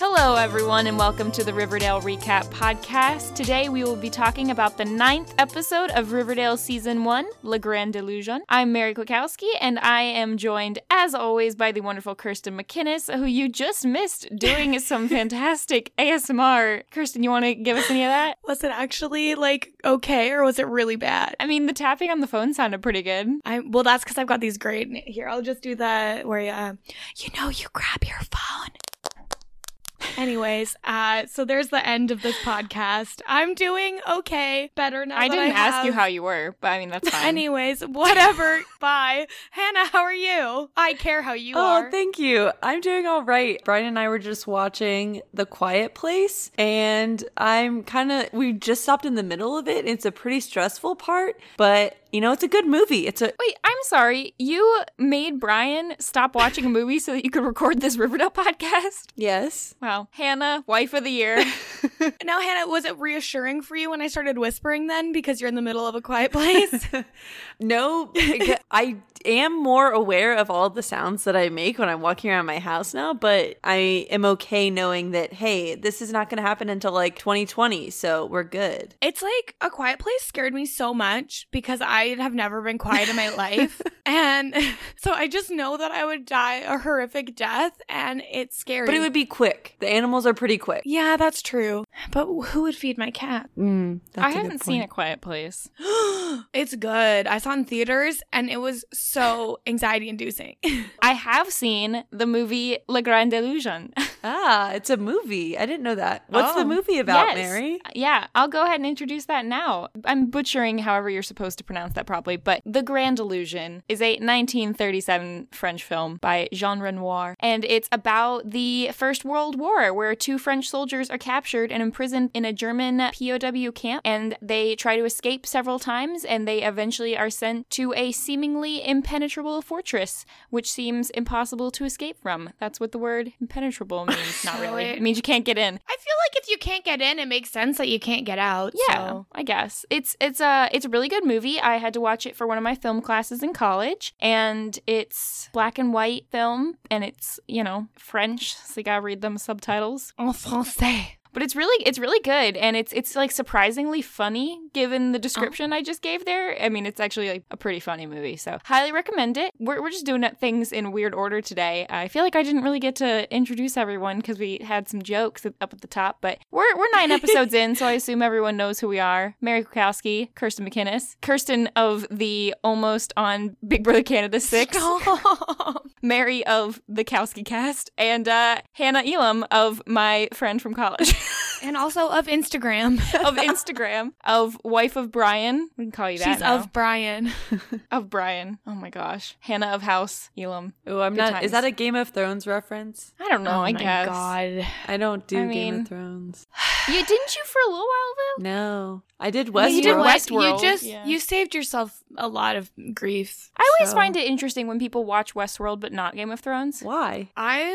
Hello, everyone, and welcome to the Riverdale Recap Podcast. Today, we will be talking about the 9th episode of Riverdale Season 1, La Grande Illusion. I'm Mary Kwiatkowski, and I am joined, as always, by the wonderful Kirsten McInnes, who you just missed doing some fantastic ASMR. Kirsten, you want to give us any of that? Was it actually, okay, or was it really bad? I mean, the tapping on the phone sounded pretty good. Well, that's because I've got these great... Here, I'll just do that where, you grab your phone... Anyways, so there's the end of this podcast. I'm doing okay, better now. I didn't ask you how you were, but I mean that's fine. Anyways, whatever. Bye, Hannah. How are you? I care how you are. Oh, thank you. I'm doing all right. Brian and I were just watching The Quiet Place, and we just stopped in the middle of it. It's a pretty stressful part, but. You know, it's a good movie. Wait, I'm sorry. You made Brian stop watching a movie so that you could record this Riverdale podcast? Yes. Wow. Hannah, wife of the year. Now, Hannah, was it reassuring for you when I started whispering then because you're in the middle of A Quiet Place? No, I am more aware of all the sounds that I make when I'm walking around my house now, but I am okay knowing that, hey, this is not going to happen until 2020, so we're good. It's A Quiet Place scared me so much because I have never been quiet in my life. And so I just know that I would die a horrific death, and it's scary. But it would be quick. The animals are pretty quick. Yeah, that's true. But who would feed my cat? I haven't seen A Quiet Place. It's good. I saw it in theaters, and it was so anxiety-inducing. I have seen the movie La Grande Illusion. Ah, it's a movie. I didn't know that. What's the movie about, yes. Mary? Yeah, I'll go ahead and introduce that now. I'm butchering however you're supposed to pronounce that probably, but The Grande Illusion is a 1937 French film by Jean Renoir, and it's about the First World War, where two French soldiers are captured and imprisoned in a German POW camp, and they try to escape several times, and they eventually are sent to a seemingly impenetrable fortress, which seems impossible to escape from. That's what the word impenetrable means. Not really. It means you can't get in. I feel like if you can't get in, it makes sense that you can't get out. Yeah, so. I guess. It's a really good movie. I had to watch it for one of my film classes in college, and it's black and white film, and it's, French, so you gotta read them subtitles. En français. But it's really good, and it's surprisingly funny given the description I just gave there. I mean, it's actually a pretty funny movie, so highly recommend it. We're just doing things in weird order today. I feel like I didn't really get to introduce everyone because we had some jokes up at the top, but we're 9 episodes in, so I assume everyone knows who we are. Mary Kwiatkowski, Kirsten McInnes, Kirsten of the almost on Big Brother Canada 6, Mary of the KowskiCast, and Hannah Elam of My Friend from College. And also of Instagram. Of wife of Brian. We can call you that. She's now. Of Brian. Of Brian. Oh my gosh. Hannah of House Elam. Oh, I'm good not. Times. Is that a Game of Thrones reference? I don't know. Oh, I guess. God. I don't do Game of Thrones. You didn't you for a little while though? No, I did Westworld. You did Westworld. You saved yourself a lot of grief. I always find it interesting when people watch Westworld but not Game of Thrones. Why? I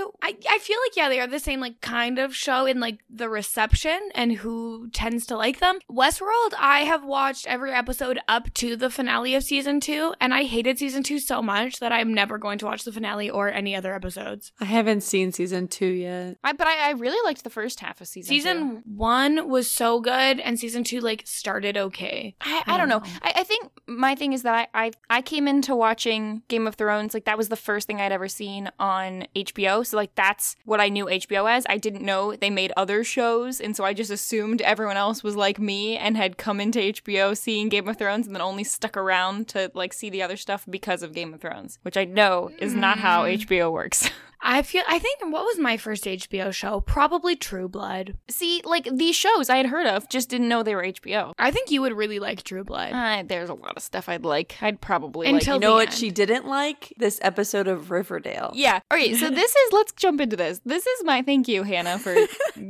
feel like they are the same kind of show in the reception and who tends to like them. Westworld, I have watched every episode up to the finale of season 2, and I hated season 2 so much that I'm never going to watch the finale or any other episodes. I haven't seen season 2 yet. But I really liked the first half of season 2. Season 1 was so good, and season 2 started okay. I don't know. I think my thing is that I came into watching Game of Thrones, that was the first thing I'd ever seen on HBO, so that's what I knew HBO as. I didn't know they made other shows, and so I just assumed everyone else was like me and had come into HBO seeing Game of Thrones and then only stuck around to see the other stuff because of Game of Thrones, which I know is not how HBO works. I think what was my first HBO show? Probably True Blood. See, these shows I had heard of, just didn't know they were HBO. I think you would really like True Blood. There's a lot of stuff I'd like. I'd probably until like. You know what she didn't like? This episode of Riverdale. Yeah. All right, so let's jump into this. This is my thank you, Hannah, for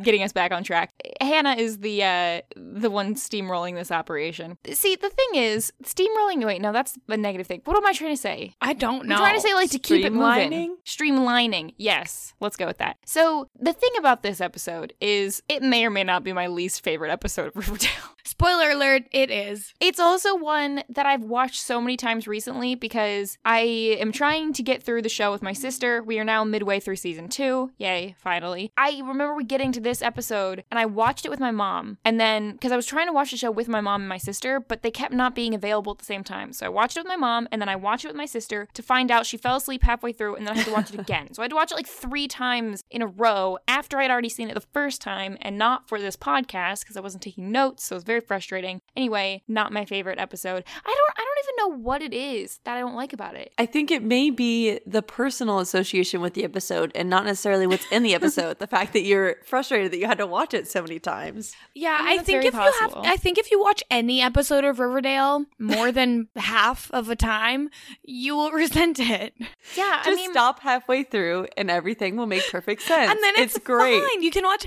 getting us back on track. Hannah is the one steamrolling this operation. See, the thing is, steamrolling, wait, no, that's a negative thing. What am I trying to say? I don't know. I'm trying to say, like, to keep it moving. Streamlining. Yes. Let's go with that. So the thing about this episode is it may or may not be my least favorite episode of Riverdale. Spoiler alert, it is. It's also one that I've watched so many times recently because I am trying to get through the show with my sister. We are now midway through season 2. Yay, finally. I remember getting to this episode and I watched it with my mom. And then, because I was trying to watch the show with my mom and my sister, but they kept not being available at the same time. So I watched it with my mom and then I watched it with my sister to find out she fell asleep halfway through and then I had to watch it again. So I had to watch it like 3 times in a row after I'd already seen it the first time and not for this podcast because I wasn't taking notes. So it was very frustrating. Anyway, not my favorite episode. I don't even know what it is that I don't like about it. I think it may be the personal association with the episode and not necessarily what's in the episode. The fact that you're frustrated that you had to watch it so many times. Yeah, I think if you watch any episode of Riverdale more than half of a time, you will resent it. Yeah, Just stop halfway through and everything will make perfect sense. And then it's great. Fine. You can watch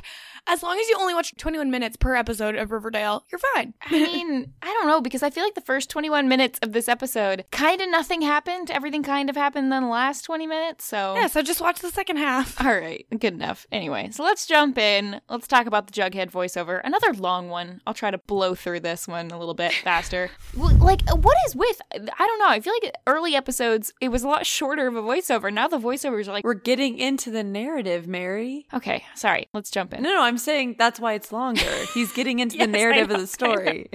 as long as you only watch 21 minutes per episode of Riverdale, you're fine. I mean, I don't know, because I feel like the first 21 minutes of this episode, kind of nothing happened. Everything kind of happened in the last 20 minutes, so... Yeah, so just watch the second half. All right, good enough. Anyway, so let's jump in. Let's talk about the Jughead voiceover. Another long one. I'll try to blow through this one a little bit faster. Like, what is with... I don't know. I feel like early episodes, it was a lot shorter of a voiceover. Now the voiceovers are like... We're getting into the narrative, Mary. Okay, sorry. Let's jump in. No, I'm saying that's why it's longer. He's getting into the narrative of the story.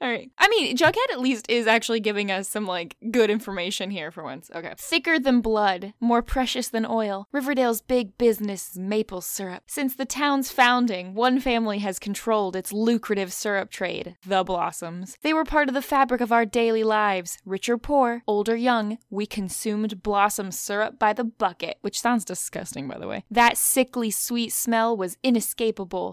All right. I mean, Jughead at least is actually giving us some, like, good information here for once. Okay. Thicker than blood, more precious than oil, Riverdale's big business is maple syrup. Since the town's founding, one family has controlled its lucrative syrup trade, the Blossoms. They were part of the fabric of our daily lives. Rich or poor, old or young, we consumed Blossom syrup by the bucket, which sounds disgusting, by the way. That sickly sweet smell was inescapable.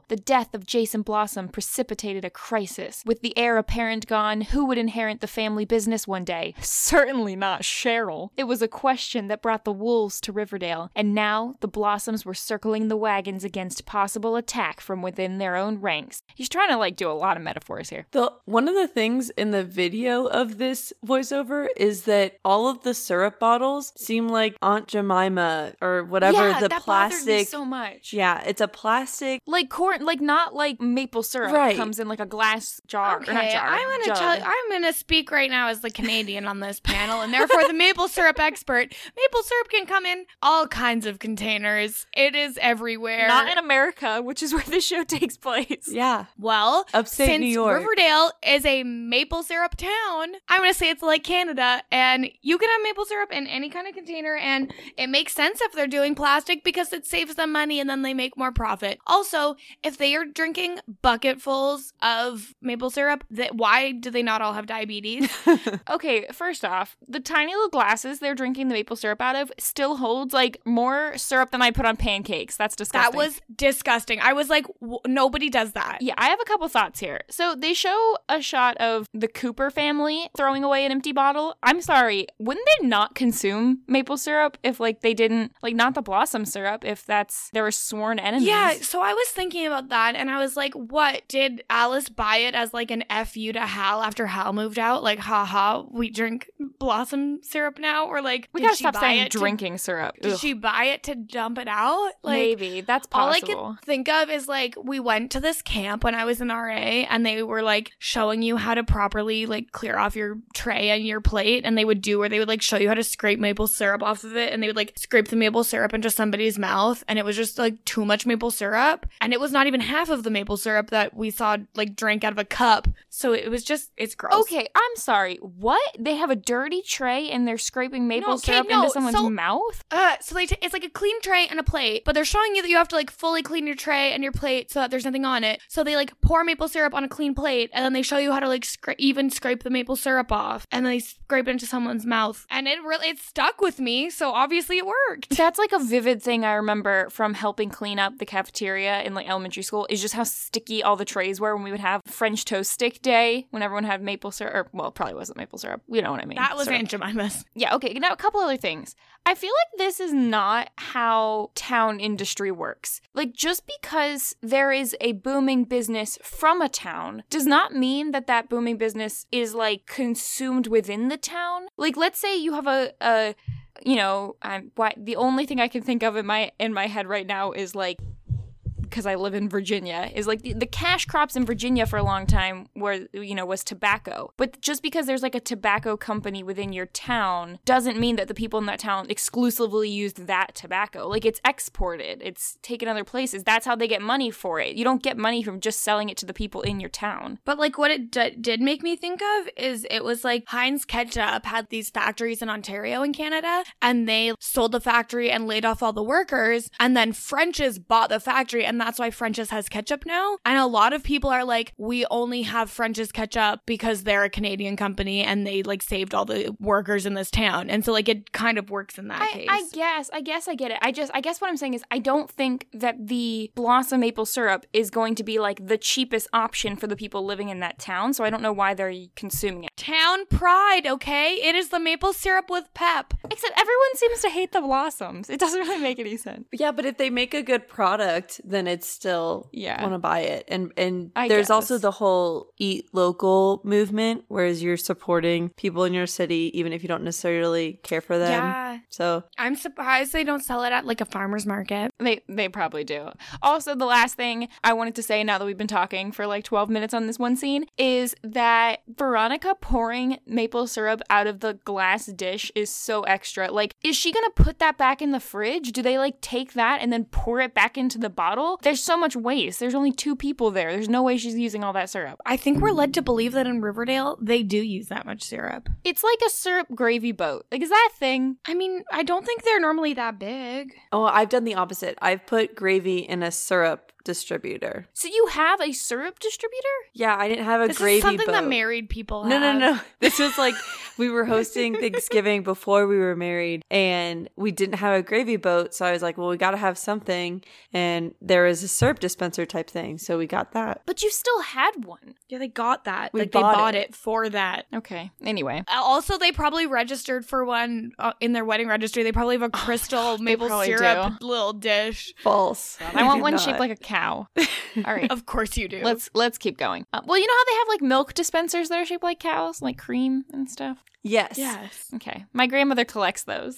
The death of Jason Blossom precipitated a crisis. With the heir apparent gone, who would inherit the family business one day? Certainly not Cheryl. It was a question that brought the wolves to Riverdale, and now the Blossoms were circling the wagons against possible attack from within their own ranks. He's trying to, like, do a lot of metaphors here. One of the things in the video of this voiceover is that all of the syrup bottles seem like Aunt Jemima or whatever, the that plastic. Bothered me so much. Yeah, it's a plastic. Like corn, like not like maple syrup, right. Comes in like a glass jar. Okay, or not jar, I'm gonna speak right now as the Canadian on this panel, and therefore the maple syrup expert. Maple syrup can come in all kinds of containers. It is everywhere. Not in America, which is where this show takes place. Yeah. Well, upstate New York. Riverdale is a maple syrup town, I'm gonna say it's like Canada, and you can have maple syrup in any kind of container, and it makes sense if they're doing plastic because it saves them money, and then they make more profit. Also, if they are drinking bucketfuls of maple syrup, why do they not all have diabetes? Okay, first off, the tiny little glasses they're drinking the maple syrup out of still holds, like, more syrup than I put on pancakes. That's disgusting. That was disgusting. I was like, nobody does that. Yeah, I have a couple thoughts here. So they show a shot of the Cooper family throwing away an empty bottle. I'm sorry, wouldn't they not consume maple syrup if, like, they didn't, like, not the Blossom syrup, if that's their sworn enemies? Yeah, so I was thinking about that, and I was like, what? Did Alice buy it as, like, an FU to Hal after Hal moved out? Like, haha, we drink Blossom syrup now? Or, like, we gotta stop saying drinking syrup. Did she buy it to dump it out? Like, maybe. That's possible. All I could think of is, like, we went to this camp when I was an RA, and they were, like, showing you how to properly, like, clear off your tray and your plate, and they would, like, show you how to scrape maple syrup off of it, and they would, like, scrape the maple syrup into somebody's mouth, and it was just, like, too much maple syrup. And it was not even half of the maple syrup that we saw, like, drank out of a cup. So it was just, it's gross. Okay, I'm sorry. What? They have a dirty tray and they're scraping maple syrup into someone's mouth? So it's like a clean tray and a plate, but they're showing you that you have to, like, fully clean your tray and your plate so that there's nothing on it. So they, like, pour maple syrup on a clean plate, and then they show you how to, like, even scrape the maple syrup off, and then they scrape it into someone's mouth. And it stuck with me, so obviously it worked. That's, like, a vivid thing I remember from helping clean up the cafeteria area in like elementary school is just how sticky all the trays were when we would have French toast stick day, when everyone had maple syrup. Or, well, it probably wasn't maple syrup. You know what I mean. That was syrup. Aunt Jemima's. Yeah, okay. Now, a couple other things. I feel like this is not how town industry works. Like, just because there is a booming business from a town does not mean that that booming business is, like, consumed within the town. Like, let's say you have a you know, the only thing I can think of in my head right now is, like, because I live in Virginia, is like the cash crops in Virginia for a long time were, you know, was tobacco. But just because there's like a tobacco company within your town doesn't mean that the people in that town exclusively used that tobacco. Like, it's exported, it's taken other places. That's how they get money for it. You don't get money from just selling it to the people in your town. But like what it did make me think of is it was like Heinz Ketchup had these factories in Ontario in Canada, and they sold the factory and laid off all the workers, and then French's bought the factory, and that's why French's has ketchup now. And a lot of people are like, we only have French's ketchup because they're a Canadian company and they like saved all the workers in this town. And so like it kind of works in that case. I guess I get it. I guess what I'm saying is I don't think that the Blossom maple syrup is going to be like the cheapest option for the people living in that town. So I don't know why they're consuming it. Town pride, okay? It is the maple syrup with pep. Except everyone seems to hate the Blossoms. It doesn't really make any sense. Yeah, but if they make a good product, then it's still want to buy it, and there's also the whole eat local movement, whereas you're supporting people in your city even if you don't necessarily care for them. Yeah. So I'm surprised they don't sell it at like a farmer's market. They probably do. Also, the last thing I wanted to say, now that we've been talking for like 12 minutes on this one scene, is that Veronica pouring maple syrup out of the glass dish is so extra. Like, is she gonna put that back in the fridge? Do they like take that and then pour it back into the bottle? There's so much waste. There's only two people there. There's no way she's using all that syrup. I think we're led to believe that in Riverdale, they do use that much syrup. It's like a syrup gravy boat. Like, is that a thing? I mean, I don't think they're normally that big. Oh, I've done the opposite. I've put gravy in a syrup distributor. So you have a syrup distributor? Yeah, I didn't have a this gravy boat. This is something that married people have. No. This was like, we were hosting Thanksgiving before we were married, and we didn't have a gravy boat, so I was like, well, we gotta have something, and there is a syrup dispenser type thing, so we got that. But you still had one. Yeah, they got that. We like, they bought it for that. Okay. Anyway. Also, they probably registered for one in their wedding registry. They probably have a crystal maple syrup little dish. False. I want one shaped like a cat. All right. Of course you do. Let's keep going. Well, you know how they have like milk dispensers that are shaped like cows, like cream and stuff? Yes. Okay. My grandmother collects those.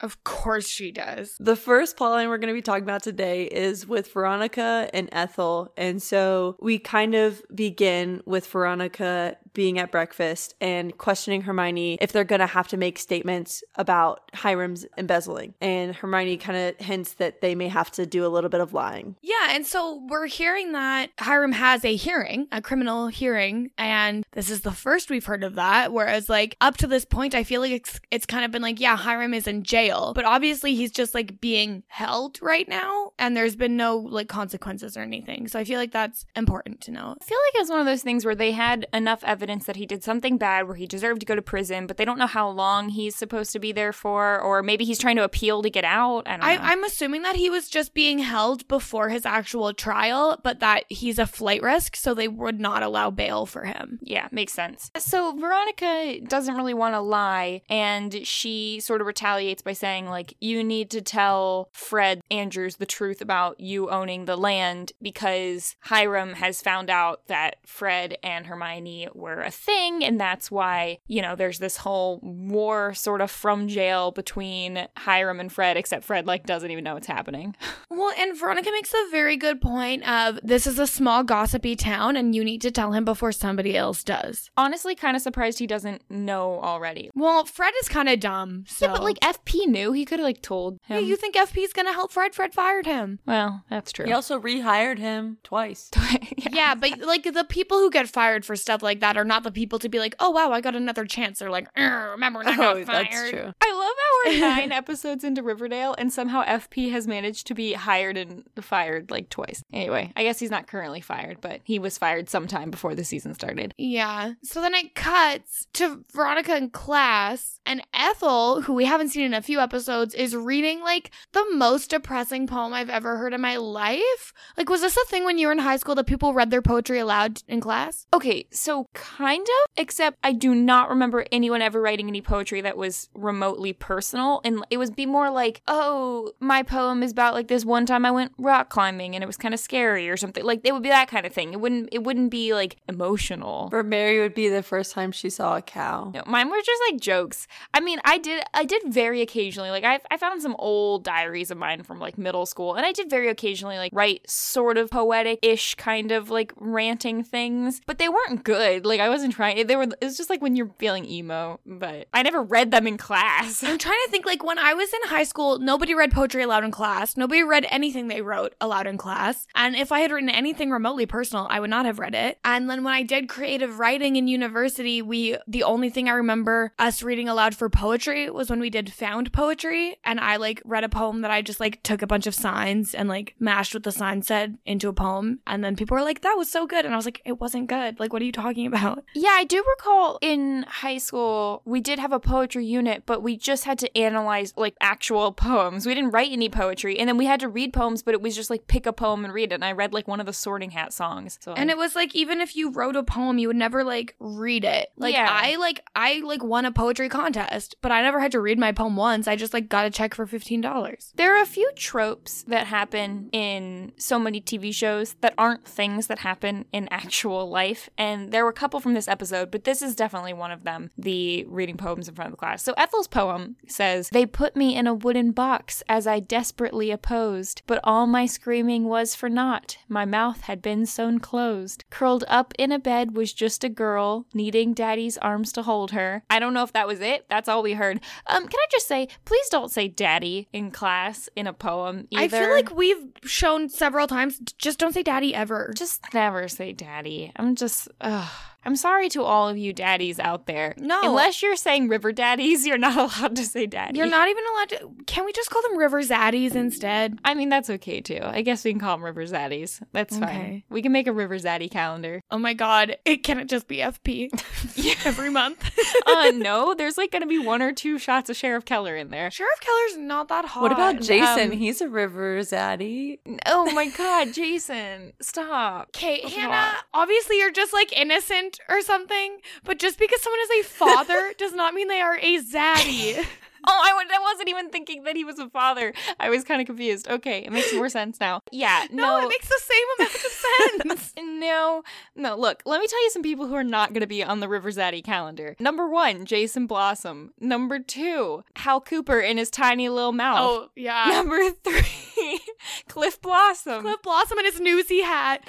Of course she does. The first plotline we're going to be talking about today is with Veronica and Ethel. And so we kind of begin with Veronica being at breakfast and questioning Hermione if they're going to have to make statements about Hiram's embezzling. And Hermione kind of hints that they may have to do a little bit of lying. Yeah, and so we're hearing that Hiram has a hearing, a criminal hearing, and this is the first we've heard of that, whereas like up to this point, I feel like it's kind of been like, yeah, Hiram is in jail. But obviously he's just like being held right now, and there's been no like consequences or anything. So I feel like that's important to know. I feel like it's one of those things where they had enough evidence that he did something bad where he deserved to go to prison, but they don't know how long he's supposed to be there for, or maybe he's trying to appeal to get out. I don't know. I'm assuming that he was just being held before his actual trial, but that he's a flight risk, so they would not allow bail for him. Yeah, makes sense. So Veronica doesn't really want to lie, and she sort of retaliates by saying, like, you need to tell Fred Andrews the truth about you owning the land, because Hiram has found out that Fred and Hermione were a thing, and that's why, you know, there's this whole war sort of from jail between Hiram and Fred, except Fred, like, doesn't even know it's happening. Well, and Veronica makes a very good point of, this is a small gossipy town, and you need to tell him before somebody else does. Honestly, kind of surprised he doesn't know already. Well, Fred is kind of dumb, so. Yeah, but, like, FP knew. He could have, like, told him. Yeah, you think FP's gonna help Fred? Fred fired him. Well, that's true. He also rehired him twice. Yeah, but, like, the people who get fired for stuff like that are not the people to be like, oh, wow, I got another chance. They're like, remember when I got fired. That's true. I love how we're 9 episodes into Riverdale and somehow FP has managed to be hired and fired like twice. Anyway, I guess he's not currently fired, but he was fired sometime before the season started. Yeah. So then it cuts to Veronica in class, and Ethel, who we haven't seen in a few episodes, is reading like the most depressing poem I've ever heard in my life. Like, was this a thing when you were in high school that people read their poetry aloud in class? Okay, so kind of, except I do not remember anyone ever writing any poetry that was remotely personal, and it would be more like, oh, my poem is about like this one time I went rock climbing and it was kind of scary or something. Like, it would be that kind of thing. It wouldn't be like emotional. For Mary, it would be the first time she saw a cow. No, mine were just like jokes. I mean, I did very occasionally, like I found some old diaries of mine from like middle school, and I did very occasionally like write sort of poetic-ish kind of like ranting things, but they weren't good. Like, I wasn't trying. It's just like when you're feeling emo, but I never read them in class. I'm trying to think, like, when I was in high school, nobody read poetry aloud in class. Nobody read anything they wrote aloud in class. And if I had written anything remotely personal, I would not have read it. And then when I did creative writing in university, the only thing I remember us reading aloud for poetry was when we did found poetry, and I like read a poem that I just like took a bunch of signs and like mashed what the sign said into a poem, and then people were like, that was so good, and I was like, it wasn't good. Like, what are you talking about? Yeah, I do recall in high school we did have a poetry unit, but we just had to analyze like actual poems. We didn't write any poetry, and then we had to read poems, but it was just like pick a poem and read it, and I read like one of the Sorting Hat songs. So, and it was like, even if you wrote a poem, you would never like read it. Like, yeah. I won a poetry contest, but I never had to read my poem once. I just like got a check for $15. There are a few tropes that happen in so many TV shows that aren't things that happen in actual life, and there were a couple from this episode, but this is definitely one of them, the reading poems in front of the class. So Ethel's poem says, "They put me in a wooden box as I desperately opposed, but all my screaming was for naught, my mouth had been sewn closed. Curled up in a bed was just a girl, needing daddy's arms to hold her." I don't know if that was it. That's all we heard. Can I just say, please don't say daddy in class in a poem either. I feel like we've shown several times, just don't say daddy ever. Just never say daddy. I'm sorry to all of you daddies out there. No. Unless you're saying river daddies, you're not allowed to say daddy. You're not even allowed to. Can we just call them river zaddies instead? I mean, that's okay too. I guess we can call them river zaddies. That's okay. Fine. We can make a river zaddy calendar. Oh my God. Can it just be FP every month? No, there's like going to be one or two shots of Sheriff Keller in there. Sheriff Keller's not that hot. What about Jason? He's a river zaddy. Oh my God, Jason. Stop. Okay, Hannah, obviously you're just like innocent or something, but just because someone is a father does not mean they are a zaddy. Oh, I wasn't even thinking that he was a father. I was kind of confused. Okay, it makes more sense now. Yeah, no. No, it makes the same amount of sense. No, look, let me tell you some people who are not going to be on the River Zaddy calendar. Number 1, Jason Blossom. Number 2, Hal Cooper in his tiny little mouth. Oh, yeah. Number 3, Cliff Blossom. Cliff Blossom and his newsy hat.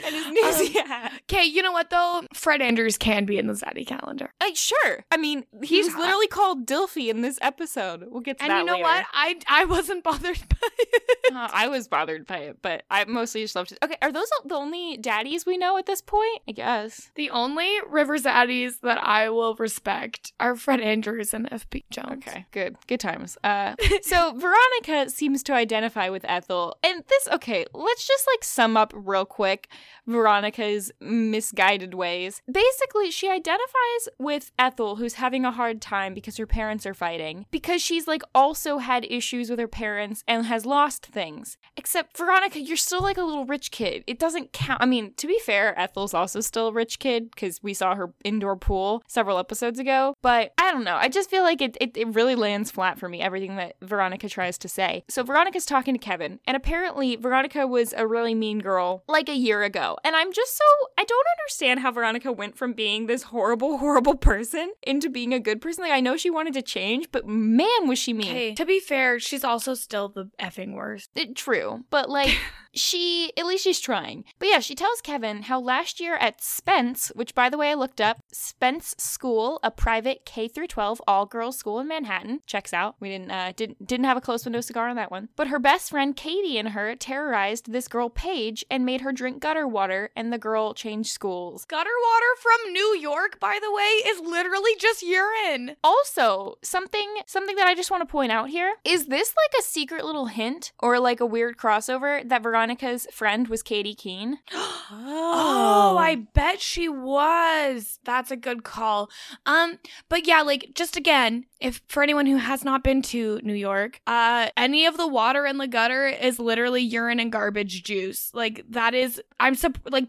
Okay, you know what, though? Fred Andrews can be in the Zaddy calendar. Like, sure. I mean, he's literally called Dilfy in this episode. We'll get to that later. And you know what? I wasn't bothered by it. I was bothered by it, but I mostly just loved it. Okay, are those the only daddies we know at this point? I guess. The only River Zaddies that I will respect are Fred Andrews and F.P. Jones. Okay, good. Good times. So Veronica seems to identify with Ethel. And this, okay, let's just like sum up real quick Veronica's misguided ways. Basically, she identifies with Ethel, who's having a hard time because her parents are fighting, because she's like also had issues with her parents and has lost things. Except, Veronica, you're still like a little rich kid. It doesn't count. I mean, to be fair, Ethel's also still a rich kid because we saw her indoor pool several episodes ago. But I don't know. I just feel like it really lands flat for me, everything that Veronica tries to say. So Veronica's talking to Kevin, and apparently Veronica was a really mean girl like a year ago. And I'm just I don't understand how Veronica went from being this horrible, horrible person into being a good person. Like, I know she wanted to change, but man, time was she mean? Hey, to be fair, she's also still the effing worst. True. But, like, at least she's trying. But yeah, she tells Kevin how last year at Spence, which, by the way, I looked up, Spence School, a private K-12 all-girls school in Manhattan. Checks out. We didn't have a close window cigar on that one. But her best friend Katie and her terrorized this girl Paige and made her drink gutter water, and the girl changed schools. Gutter water from New York, by the way, is literally just urine. Also, something that I just want to point out here, is this like a secret little hint or like a weird crossover that Veronica's friend was Katy Keene? Oh, I bet she was. That's a good call. But yeah, like, just again, if for anyone who has not been to New York, any of the water in the gutter is literally urine and garbage juice. Like, that is,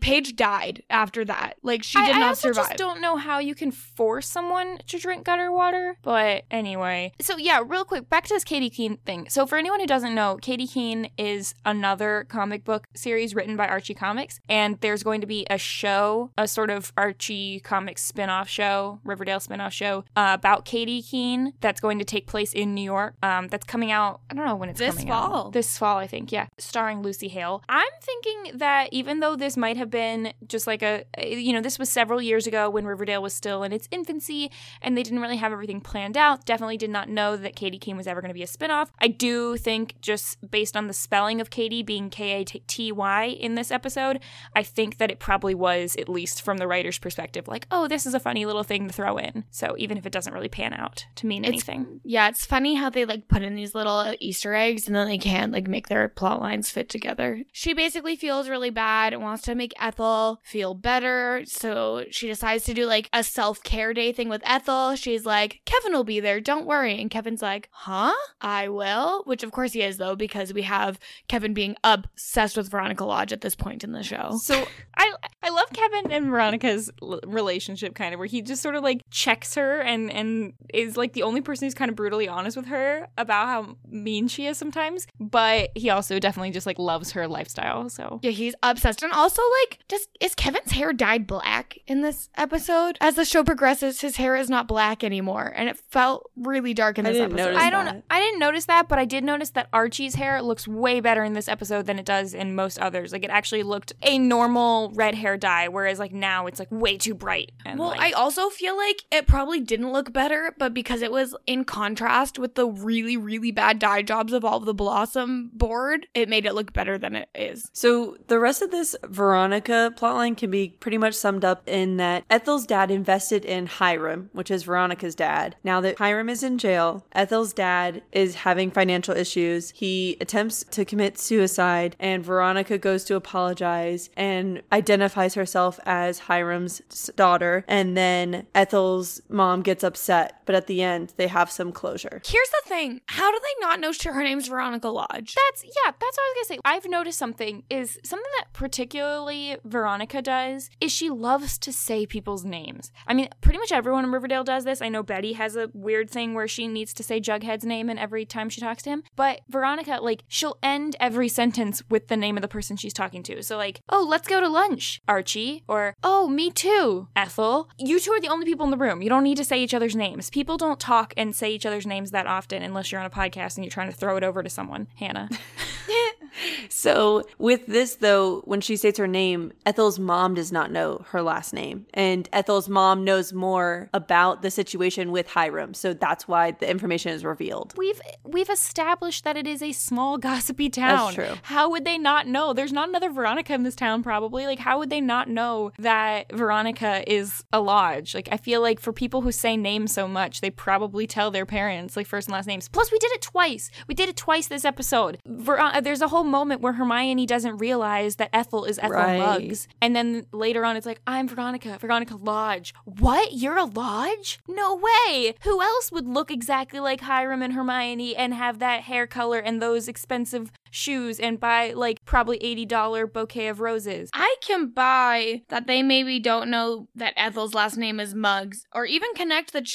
Paige died after that. Like, she did not survive. I just don't know how you can force someone to drink gutter water, but anyway. So yeah, real quick, back to this Katy Keene thing. So for anyone who doesn't know, Katy Keene is another comic book series written by Archie Comics, and there's going to be a show, a sort of Archie Comics spin-off show, Riverdale spin-off show, about Katy Keene that's going to take place in New York. That's coming out, I don't know when it's coming out. This fall, I think, yeah. Starring Lucy Hale. I'm thinking that even though this might have been just like this was several years ago when Riverdale was still in its infancy and they didn't really have everything planned out, definitely did not know that Katy Keene was ever going to be a spinoff. I do think, just based on the spelling of Katie being K-A-T-Y in this episode, I think that it probably was, at least from the writer's perspective, like, oh, this is a funny little thing to throw in. So even if it doesn't really pan out to mean anything. Yeah, it's funny how they like put in these little Easter eggs and then they can't like make their plot lines fit together. She basically feels really bad and wants to make Ethel feel better, so she decides to do like a self-care day thing with Ethel. She's like, Kevin will be there, don't worry. And Kevin's like, huh? I will? Which of course he is, though, because we have Kevin being obsessed with Veronica Lodge at this point in the show. So I love Kevin and Veronica's relationship, kind of, where he just sort of like checks her and is like the only person who's kind of brutally honest with her about how mean she is sometimes, but he also definitely just like loves her lifestyle. So yeah, he's obsessed. And also, like, just, is Kevin's hair dyed black in this episode? As the show progresses, his hair is not black anymore, and it felt really dark in this episode. I didn't notice that, but I did notice that Archie's hair looks way better in this episode than it does in most others. Like, it actually looked a normal red hair dye, whereas like now it's like way too bright. And, well, like, I also feel like it probably didn't look better, but because it was in contrast with the really, really bad dye jobs of all of the Blossom board, it made it look better than it is. So the rest of this Veronica plotline can be pretty much summed up in that Ethel's dad invested in Hiram, which is Veronica's dad. Now that Hiram is in jail, Ethel's dad is having financial issues. He attempts to commit suicide, and Veronica goes to apologize and identifies herself as Hiram's daughter, and then Ethel's mom gets upset, but at the end they have some closure. Here's the thing. How do they not know her name's Veronica Lodge? That's what I was gonna say. I've noticed something that particularly Veronica does is she loves to say people's names. I mean, pretty much everyone in Riverdale does this. I know Betty has a weird thing where she needs to say Jughead's name and every time she talks to him, but Veronica, like, she'll end every sentence with the name of the person she's talking to. So like, oh, let's go to lunch, Archie, or oh, me too, Ethel. You two are the only people in the room. You don't need to say each other's names. People don't talk and say each other's names that often unless you're on a podcast and you're trying to throw it over to someone, Hannah. So with this, though, when she states her name, Ethel's mom does not know her last name. And Ethel's mom knows more about the situation with Hiram. So that's why the information is revealed. We've established that it is a small, gossipy town. That's true. How would they not know? There's not another Veronica in this town, probably. Like, how would they not know that Veronica is a Lodge? Like, I feel like for people who say names so much, they probably tell their parents, like, first and last names. Plus, we did it twice. We did it twice this episode. There's a whole moment where Hermione doesn't realize that Ethel is Ethel Muggs. And then later on, it's like, I'm Veronica Lodge. What? You're a Lodge? No way. Who else would look exactly like Hiram and Hermione and have that hair color and those expensive shoes and buy like probably $80 bouquet of roses? I can buy that they maybe don't know that Ethel's last name is Muggs, or even connect that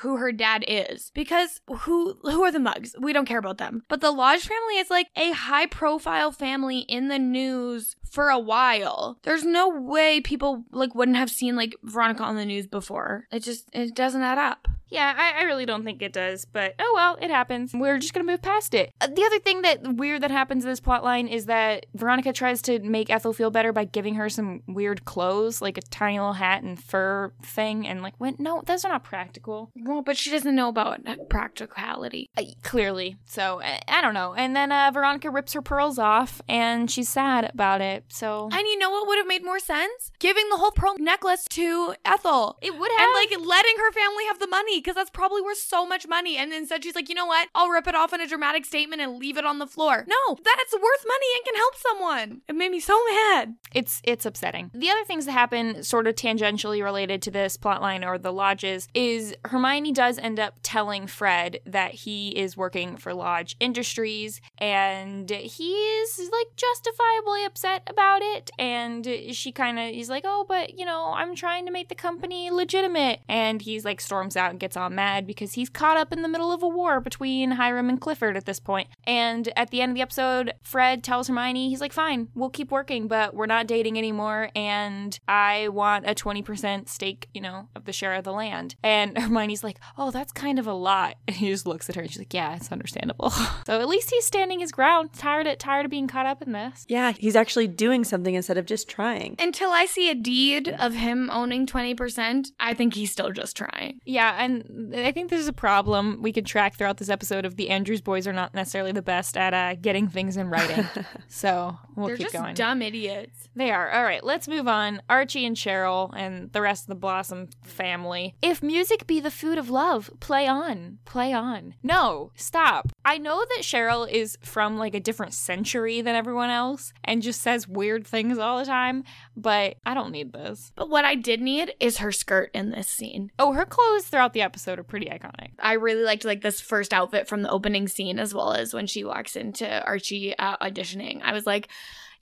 who her dad is, because who are the Muggs? We don't care about them. But the Lodge family is like a high profile family in the news for a while. There's no way people like wouldn't have seen like Veronica on the news before. It just doesn't add up. Yeah, I really don't think it does, but oh well, it happens. We're just gonna move past it. The other thing that weird that happens in this plotline is that Veronica tries to make Ethel feel better by giving her some weird clothes, like a tiny little hat and fur thing, and like, when, no, those are not practical. Well, but she doesn't know about practicality. Clearly. So, I don't know. And then Veronica rips her pearls off, and she's sad about it, so... And you know what would have made more sense? Giving the whole pearl necklace to Ethel. It would have. And like, letting her family have the money, because that's probably worth so much money. And instead she's like, you know what? I'll rip it off in a dramatic statement and leave it on the floor. No, that's worth money and can help someone. It made me so mad. It's upsetting. The other things that happen sort of tangentially related to this plotline or the Lodges is Hermione does end up telling Fred that he is working for Lodge Industries, and he is like justifiably upset about it, and she kind of is like, oh, but you know, I'm trying to make the company legitimate, and he's like storms out and gets all mad because he's caught up in the middle of a war between Hiram and Clifford at this point. And at the end of the episode, Fred tells Hermione, he's like, fine, we'll keep working, but we're not dating anymore, and I want a 20% stake, you know, of the share of the land. And Hermione's like, oh, that's kind of a lot. And he just looks at her and she's like, yeah, it's understandable. So at least he's standing his ground, tired of being caught up in this. Yeah, he's actually doing something instead of just trying. Until I see a deed of him owning 20%, I think he's still just trying. Yeah, and I think this is a problem we could track throughout this episode of the Andrews boys are not necessarily the best at getting things in writing. So we'll keep going. They're just dumb idiots. They are. All right, let's move on. Archie and Cheryl and the rest of the Blossom family. If music be the food of love, play on. Play on. No, stop. I know that Cheryl is from like a different century than everyone else and just says weird things all the time, but I don't need this. But what I did need is her skirt in this scene. Oh, her clothes throughout the episode are pretty iconic. I really liked like this first outfit from the opening scene, as well as when she walks into Archie auditioning. I was like,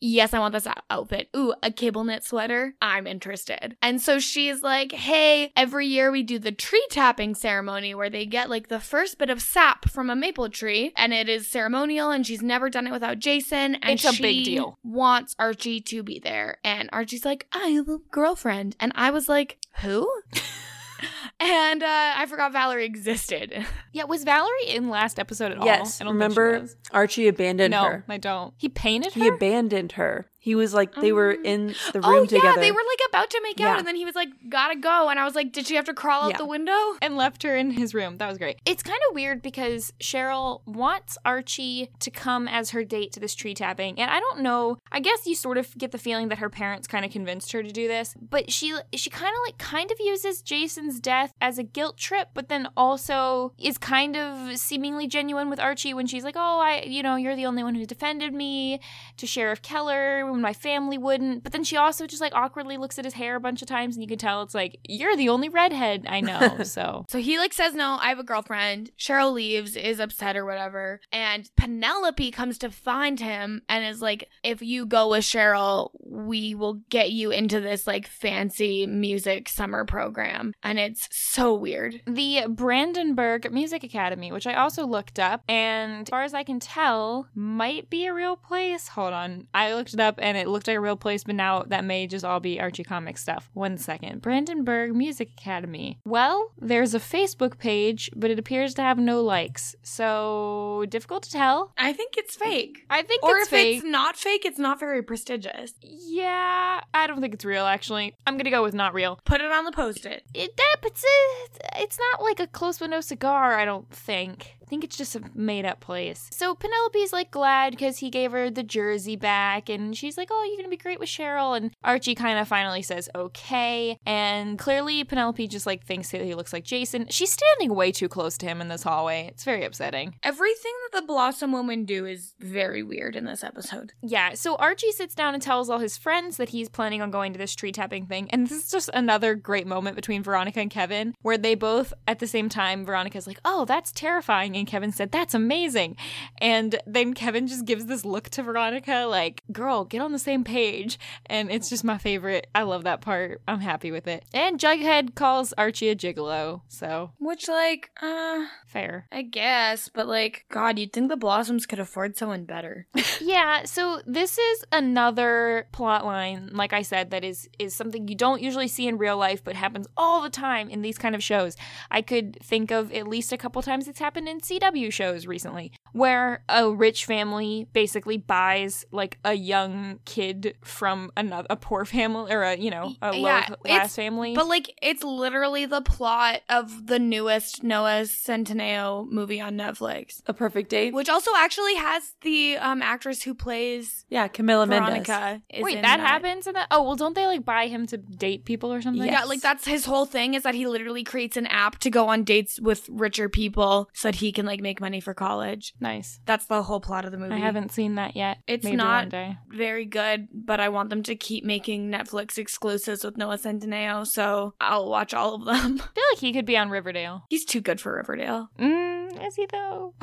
yes, I want this outfit. Ooh, a cable knit sweater. I'm interested. And so she's like, hey, every year we do the tree tapping ceremony where they get like the first bit of sap from a maple tree, and it is ceremonial, and she's never done it without Jason, and it's a big deal. Wants Archie to be there. And Archie's like, I have a girlfriend. And I was like, who? And I forgot Valerie existed. Yeah, was Valerie in last episode at all? Yes. I don't remember, Archie abandoned her. No, I don't. He painted her? He abandoned her. He was like, they were in the room together. Oh, yeah, they were like about to make out, and then he was like, gotta go. And I was like, did she have to crawl out the window? And left her in his room. That was great. It's kind of weird because Cheryl wants Archie to come as her date to this tree tapping. And I don't know, I guess you sort of get the feeling that her parents kind of convinced her to do this. But she kind of uses Jason's death as a guilt trip, but then also is kind of seemingly genuine with Archie when she's like, oh, you're the only one who defended me to Sheriff Keller. When my family wouldn't. But then she also just like awkwardly looks at his hair a bunch of times, and you can tell it's like, you're the only redhead I know. So he like says, no, I have a girlfriend. Cheryl leaves, is upset or whatever, and Penelope comes to find him and is like, if you go with Cheryl, we will get you into this like fancy music summer program. And it's so weird. The Brandenburg Music Academy, which I also looked up, and as far as I can tell, might be a real place. Hold on. I looked it up and it looked like a real place, but now that may just all be Archie Comics stuff. One second. Brandenburg Music Academy. Well, there's a Facebook page, but it appears to have no likes. So, difficult to tell. I think it's fake. Or if it's not fake, it's not very prestigious. Yeah, I don't think it's real, actually. I'm gonna go with not real. Put it on the post-it. It's not like a closed-window cigar, I don't think. I think it's just a made-up place. So Penelope's like glad because he gave her the jersey back, and she's like, oh, you're gonna be great with Cheryl. And Archie kind of finally says okay, and clearly Penelope just like thinks that he looks like Jason. She's standing way too close to him in this hallway. It's very upsetting. Everything that the Blossom women do is very weird in this episode. Yeah, so Archie sits down and tells all his friends that he's planning on going to this tree tapping thing, and this is just another great moment between Veronica and Kevin, where they both at the same time, Veronica's like, oh, that's terrifying, and Kevin said, "That's amazing." And then Kevin just gives this look to Veronica like, "Girl, get on the same page." And it's just my favorite. I love that part. I'm happy with it. And Jughead calls Archie a gigolo, so. Which, like, fair. I guess, but like, God, you'd think the Blossoms could afford someone better. Yeah, so this is another plot line, like I said, that is something you don't usually see in real life, but happens all the time in these kind of shows. I could think of at least a couple times it's happened in CW shows recently, where a rich family basically buys like a young kid from a poor family or a low class family. But like, it's literally the plot of the newest Noah Centineo movie on Netflix, A Perfect Date, which also actually has the actress who plays Camila Veronica. Mendes. Wait, that happens in that? Oh well, don't they like buy him to date people or something? Yes. Yeah, like that's his whole thing, is that he literally creates an app to go on dates with richer people so that he can like make money for college. Nice. That's the whole plot of the movie. I haven't seen that yet. It's maybe not very good, but I want them to keep making Netflix exclusives with Noah Centineo, so I'll watch all of them. I feel like he could be on Riverdale. He's too good for Riverdale. Is he though?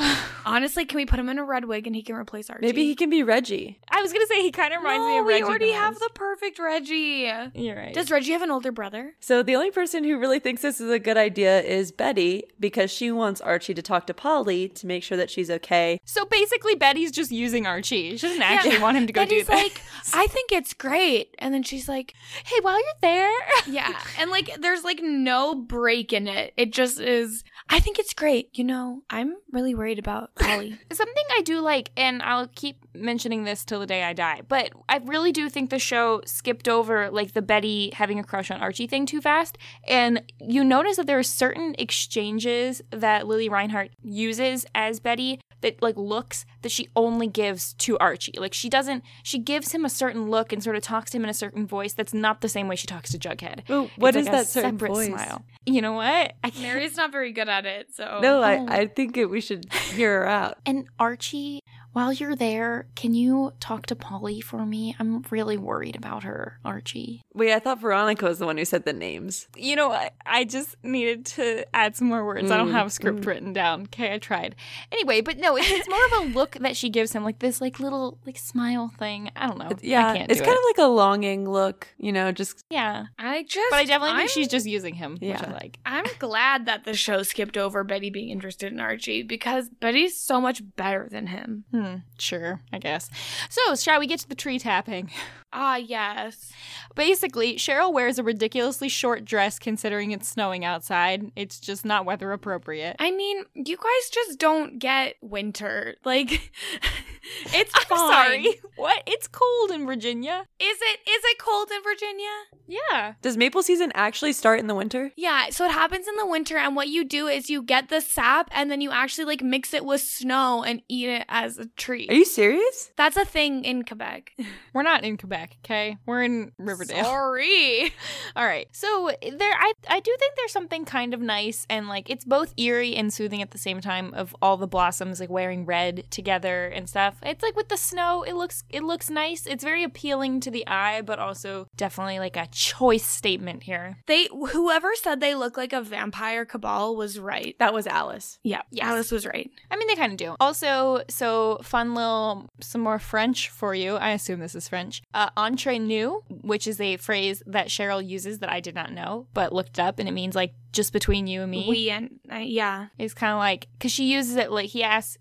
Honestly, can we put him in a red wig and he can replace Archie? Maybe he can be Reggie. I was gonna say he kind of reminds me of Reggie. We already have the perfect Reggie. You're right. Does Reggie have an older brother? So the only person who really thinks this is a good idea is Betty, because she wants Archie to talk to Polly to make sure that she's okay. So basically Betty's just using Archie. She doesn't actually want him to go do that. Betty's like, I think it's great. And then she's like, hey, while you're there. Yeah. And like, there's like no break in it. It just is, I think it's great. You know, I'm really worried about Polly. Something I do like, and I'll keep mentioning this till the day I die, but I really do think the show skipped over like the Betty having a crush on Archie thing too fast. And you notice that there are certain exchanges that Lily Reinhart uses as Betty that like looks that she only gives to Archie. Like she gives him a certain look and sort of talks to him in a certain voice that's not the same way she talks to Jughead. Ooh, what is like that certain voice? Smile. You know what? Mary's not very good at it, so. No, I think we should hear her out. And Archie, while you're there, can you talk to Polly for me? I'm really worried about her, Archie. Wait, I thought Veronica was the one who said the names. You know what? I just needed to add some more words. I don't have a script written down. Okay, I tried. Anyway, but no, it's more of a look that she gives him, like this like little like smile thing. I don't know. I can't do it's kind of like a longing look, you know, just. Yeah. But I definitely think she's just using him, which I like. I'm glad that the show skipped over Betty being interested in Archie, because Betty's so much better than him. Sure, I guess. So, shall we get to the tree tapping? Ah, yes. Basically, Cheryl wears a ridiculously short dress considering it's snowing outside. It's just not weather appropriate. I mean, you guys just don't get winter. Like, it's fine. Sorry. What? It's cold in Virginia. Is it cold in Virginia? Yeah. Does maple season actually start in the winter? Yeah, so it happens in the winter, and what you do is you get the sap and then you actually like mix it with snow and eat it as a treat. Are you serious? That's a thing in Quebec. We're not in Quebec. Okay, we're in Riverdale. Sorry. All right. So there, I do think there's something kind of nice and like it's both eerie and soothing at the same time of all the Blossoms like wearing red together and stuff. It's like with the snow, it looks nice. It's very appealing to the eye, but also definitely like a choice statement here. Whoever said they look like a vampire cabal was right. That was Alice. Yeah, yes. Alice was right. I mean, they kind of do. Also, so fun little some more French for you. I assume this is French. Entre nous, which is a phrase that Cheryl uses that I did not know, but looked up, and it means like just between you and me. We and it's kind of like because she uses it like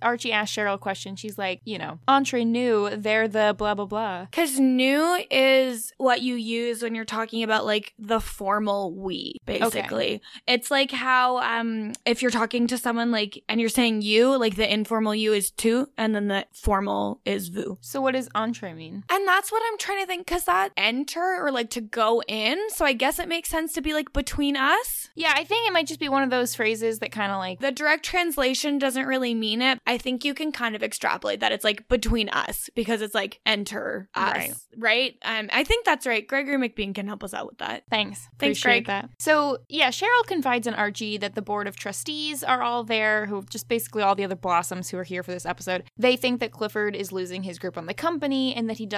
Archie asked Cheryl a question. She's like, you know, entre nous, they're the blah blah blah. Because nous is what you use when you're talking about like the formal we. Basically, okay. It's like how if you're talking to someone like and you're saying you, like the informal you is tu, and then the formal is vous. So what does entre mean? And that's what I'm trying to think, because that enter or like to go in. So I guess it makes sense to be like between us. Yeah. I think it might just be one of those phrases that kind of like the direct translation doesn't really mean it. I think you can kind of extrapolate that it's like between us, because it's like enter us, right? I think that's right. Gregory McBean can help us out with that. Thanks, Greg. That. So yeah, Cheryl confides in Archie that the board of trustees are all there, who just basically all the other Blossoms who are here for this episode. They think that Clifford is losing his grip on the company, and that it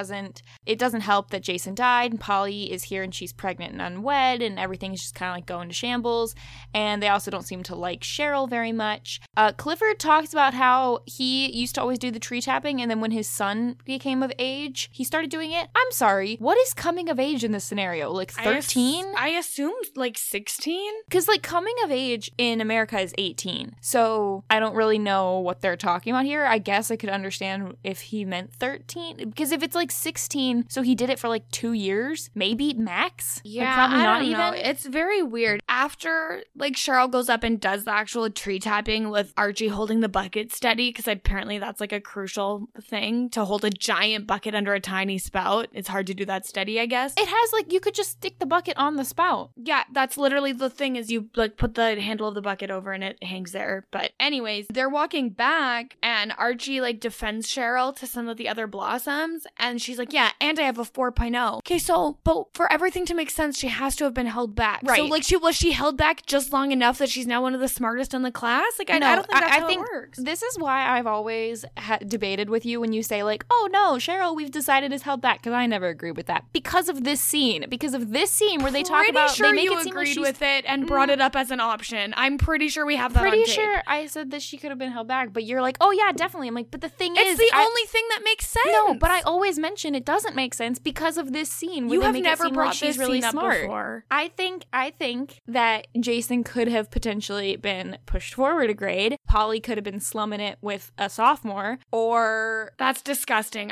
doesn't help that Jason died and Polly is here and she's pregnant and unwed, and everything is just kind of like going to shambles. And they also don't seem to like Cheryl very much. Clifford talks about how he used to always do the tree tapping, and then when his son became of age, he started doing it. I'm sorry, what is coming of age in this scenario? Like 13? I assumed like 16? Because like coming of age in America is 18. So I don't really know what they're talking about here. I guess I could understand if he meant 13. Because if it's like 16, so he did it for like 2 years, maybe max? Yeah, like probably not even. It's very weird. After like Cheryl goes up and does the actual tree tapping with Archie holding the bucket steady, because apparently that's like a crucial thing to hold a giant bucket under a tiny spout. It's hard to do that steady, I guess. It has like, you could just stick the bucket on the spout. Yeah, that's literally the thing, is you like put the handle of the bucket over and it hangs there. But anyways, they're walking back and Archie like defends Cheryl to some of the other Blossoms, and she's like, yeah, and I have a 4.0. Okay, so but for everything to make sense, she has to have been held back, right? So like she held back just long enough that she's now one of the smartest in the class. Like I don't think that's how it works. This is why I've always debated with you when you say like, oh no, Cheryl we've decided is held back, because I never agree with that because of this scene where they talk about, they make it seem like she's with it and brought it up as an option. I'm pretty sure we have that on tape. Pretty sure I said that she could have been held back, but you're like, oh yeah, definitely. I'm like, but the thing is, it's the only thing that makes sense. No, but I always mention it doesn't make sense because of this scene. You have never brought this scene up before. I think that Jason could have potentially been pushed forward a grade. Polly could have been slumming it with a sophomore, or that's disgusting.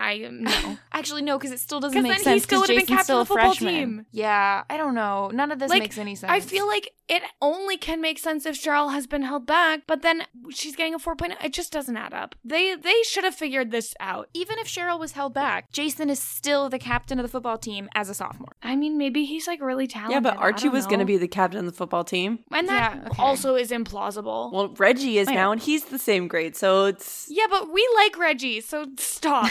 Actually no, because it still doesn't make sense. Because then he would have been captain of the football team. Yeah, I don't know. None of this makes any sense. I feel like it only can make sense if Cheryl has been held back, but then she's getting a 4.0. It just doesn't add up. They should have figured this out. Even if Cheryl was held back, Jason is still the captain of the football team as a sophomore. I mean, maybe he's like really talented. Yeah, but Archie was going to be the captain of the football team. And that also is implausible. Well, Reggie is now, and he's the same grade, so it's... Yeah, but we like Reggie, so stop.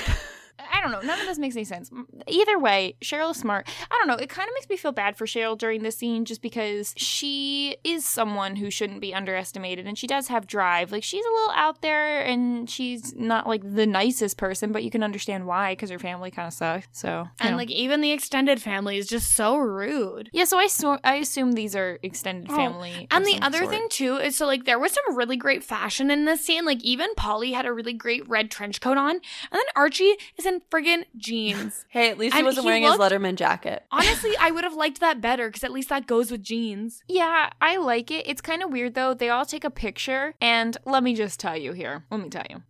I don't know. None of this makes any sense. Either way, Cheryl is smart. I don't know. It kind of makes me feel bad for Cheryl during this scene, just because she is someone who shouldn't be underestimated, and she does have drive. Like, she's a little out there, and she's not, like, the nicest person, but you can understand why, because her family kind of sucks, so. And, like, even the extended family is just so rude. Yeah, so I assume these are extended family. And the other thing, too, is, so, like, there was some really great fashion in this scene. Like, even Polly had a really great red trench coat on, and then Archie is in friggin' jeans. Hey, at least he wasn't wearing his Letterman jacket. Honestly, I would have liked that better, because at least that goes with jeans. Yeah, I like it. It's kind of weird, though. They all take a picture, and let me tell you,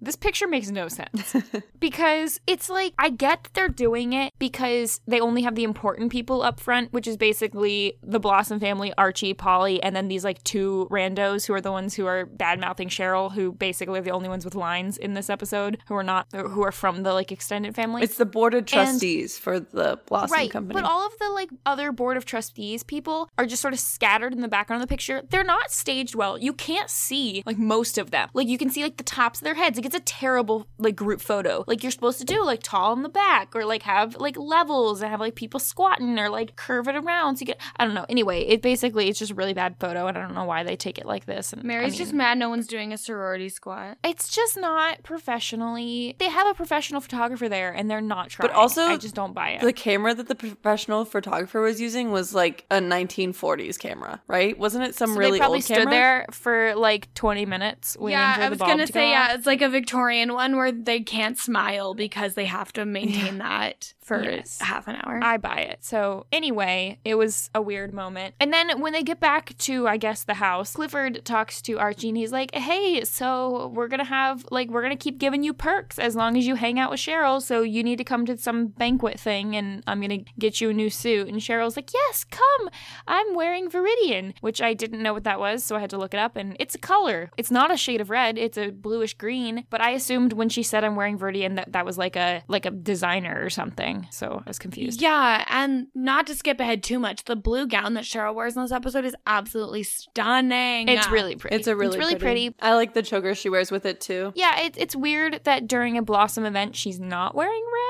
this picture makes no sense. Because it's like, I get that they're doing it because they only have the important people up front, which is basically the Blossom family, Archie, Polly, and then these like two randos who are the ones who are bad-mouthing Cheryl, who basically are the only ones with lines in this episode, who are from the like extended family. It's the board of trustees for the Blossom company. But all of the like other board of trustees people are just sort of scattered in the background of the picture. They're not staged well. You can't see like most of them. Like you can see like the tops of their heads. Like it's a terrible like group photo. Like you're supposed to do like tall in the back, or like have like levels and have like people squatting or like curve it around so you get, I don't know. Anyway, it's just a really bad photo, and I don't know why they take it like this. And Mary's just mad no one's doing a sorority squat. It's just not professionally. They have a professional photographer there, and they're not trying. But also, I just don't buy it. The camera that the professional photographer was using was like a 1940s camera, right? Wasn't it some really old camera? They probably stood there for like 20 minutes waiting for the bulb to go off. Yeah, I was going to say, yeah, it's like a Victorian one where they can't smile because they have to maintain that for half an hour. I buy it. So anyway, it was a weird moment. And then when they get back to, I guess, the house, Clifford talks to Archie and he's like, hey, so we're going to keep giving you perks as long as you hang out with Cheryl. So so you need to come to some banquet thing and I'm going to get you a new suit. And Cheryl's like, yes, come. I'm wearing Viridian, which I didn't know what that was, so I had to look it up. And it's a color. It's not a shade of red. It's a bluish green. But I assumed when she said I'm wearing Viridian that that was like a designer or something. So I was confused. Yeah, and not to skip ahead too much, the blue gown that Cheryl wears in this episode is absolutely stunning. It's really pretty. It's really pretty. I like the choker she wears with it too. Yeah, it's weird that during a Blossom event she's not wearing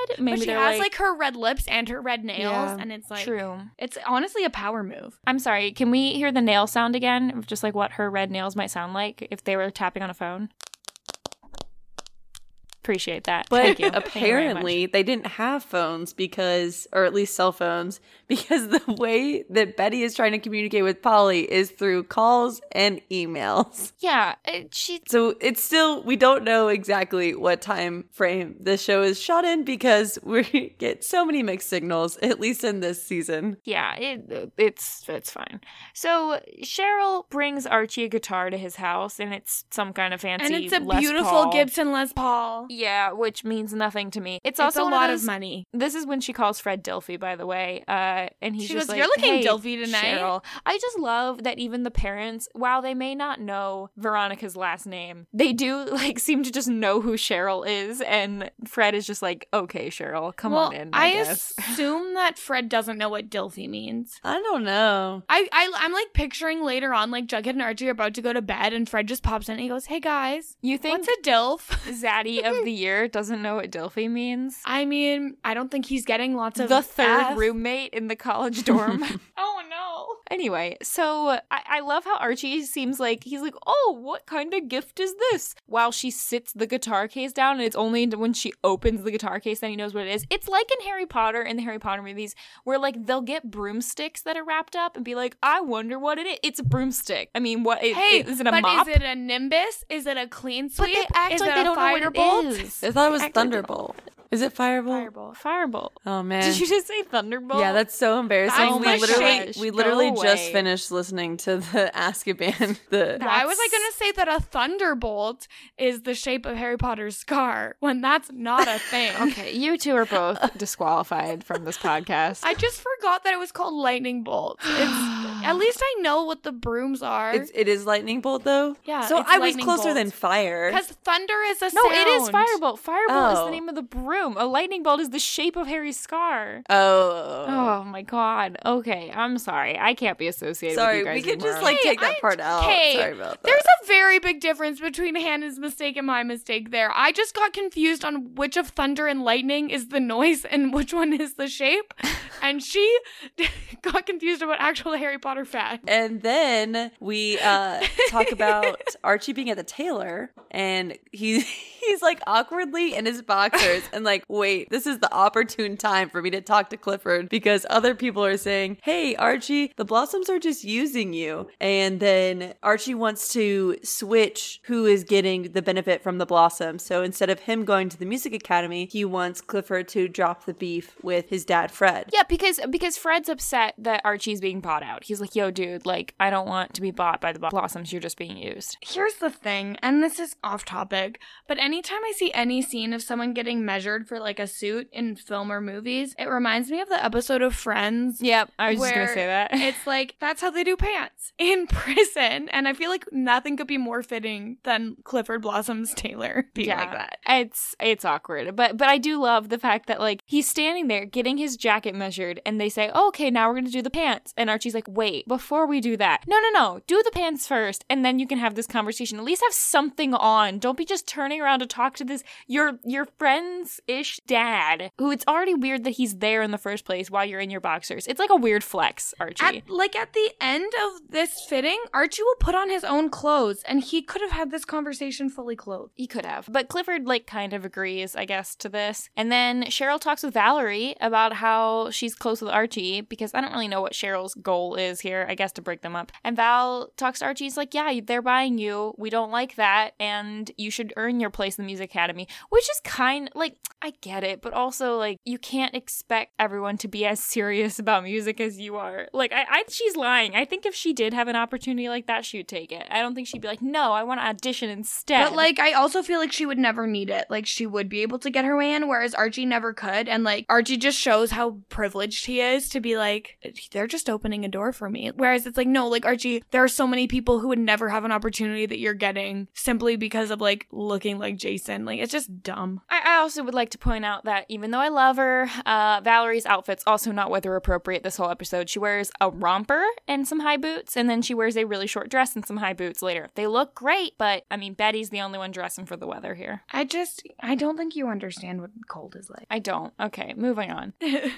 red. Maybe but she has like her red lips and her red nails, and it's like true. It's honestly a power move. I'm sorry. Can we hear the nail sound again? Just like what her red nails might sound like if they were tapping on a phone. Appreciate that. But thank you. Apparently they didn't have phones because, or at least cell phones, because the way that Betty is trying to communicate with Polly is through calls and emails. Yeah. So it's still, we don't know exactly what time frame the show is shot in because we get so many mixed signals, at least in this season. Yeah, it's fine. So Cheryl brings Archie a guitar to his house and it's some kind of fancy Les Paul. And it's a beautiful Gibson Les Paul. Yeah, which means nothing to me. It's also a lot of money. This is when she calls Fred Dilfy, by the way. And he's just like, "You're looking Dilfy tonight, Cheryl." I just love that even the parents, while they may not know Veronica's last name, they do like seem to just know who Cheryl is. And Fred is just like, "Okay, Cheryl, come on in." I assume that Fred doesn't know what Dilfy means. I don't know. I'm like picturing later on, like Jughead and Archie are about to go to bed, and Fred just pops in and he goes, "Hey guys, you think what's a Dilf?" Zaddy of the year doesn't know what Dilfy means. I mean, I don't think he's getting lots of the third roommate in the college dorm. Oh no. Anyway, so I love how Archie seems like he's like, "Oh, what kind of gift is this?" While she sits the guitar case down, and it's only when she opens the guitar case that he knows what it is. It's like in Harry Potter, in the Harry Potter movies, where like they'll get broomsticks that are wrapped up and be like, "I wonder what it is." It's a broomstick. I mean, what? Is it a mop? But is it a nimbus? Is it a clean sweep? But they act is like they don't know what it is. I thought it was Thunderbolt. Is it Fireball? Fireball. Oh, man. Did you just say Thunderbolt? Yeah, that's so embarrassing. We literally just finished listening to the Azkaban. Why was I going to say that a Thunderbolt is the shape of Harry Potter's scar when that's not a thing? Okay, you two are both disqualified from this podcast. I just forgot that it was called Lightning Bolt. At least I know what the brooms are. It is Lightning Bolt, though? Yeah, so I was closer than Fire. Because Thunder is a sound. No, it is Firebolt. Firebolt is the name of the broom. A lightning bolt is the shape of Harry's scar. Oh my god. Okay, I'm sorry. I can't be associated with you guys anymore. We could just take that part out. Sorry about that. There's a very big difference between Hannah's mistake and my mistake there. I just got confused on which of thunder and lightning is the noise and which one is the shape. And she got confused about actual Harry Potter facts. And then we talk about Archie being at the tailor and he's like awkwardly in his boxers and like, wait, this is the opportune time for me to talk to Clifford because other people are saying, "Hey, Archie, the Blossoms are just using you." And then Archie wants to switch who is getting the benefit from the Blossoms. So instead of him going to the music academy, he wants Clifford to drop the beef with his dad, Fred. Yeah, because Fred's upset that Archie's being bought out. He's like, "Yo, dude, like, I don't want to be bought by the Blossoms. You're just being used." Here's the thing, and this is off topic, but anytime I see any scene of someone getting measured for like a suit in film or movies, it reminds me of the episode of Friends. Yep, I was just gonna say that. It's like, that's how they do pants in prison, and I feel like nothing could be more fitting than Clifford Blossom's tailor being like that. It's awkward, but I do love the fact that like he's standing there getting his jacket measured, and they say, "Oh, okay, now we're gonna do the pants," and Archie's like, "Wait, before we do that, no, do the pants first, and then you can have this conversation. At least have something on. Don't be just turning around to talk to this your friend's ish dad, who it's already weird that he's there in the first place while you're in your boxers." It's like a weird flex, Archie. At the end of this fitting, Archie will put on his own clothes, and he could have had this conversation fully clothed. He could have. But Clifford, kind of agrees, I guess, to this. And then Cheryl talks with Valerie about how she's close with Archie, because I don't really know what Cheryl's goal is here, I guess, to break them up. And Val talks to Archie, he's like, "Yeah, they're buying you. We don't like that, and you should earn your place the Music Academy, which is kind like, I get it, but also like you can't expect everyone to be as serious about music as you are. Like I she's lying. I think if she did have an opportunity like that, she would take it. I don't think she'd be like, no, I want to audition instead. But like I also feel like she would never need it. Like she would be able to get her way in, whereas Archie never could. And like Archie just shows how privileged he is to be like, they're just opening a door for me. Whereas it's like, no, like Archie, there are so many people who would never have an opportunity that you're getting simply because of like looking like Jason. Like it's just dumb. I also would like to point out that even though I love her, Valerie's outfit's also not weather appropriate this whole episode. She wears a romper and some high boots, and then she wears a really short dress and some high boots later. They look great, but I mean, Betty's the only one dressing for the weather here. I don't think you understand what cold is like. I don't. Okay, moving on.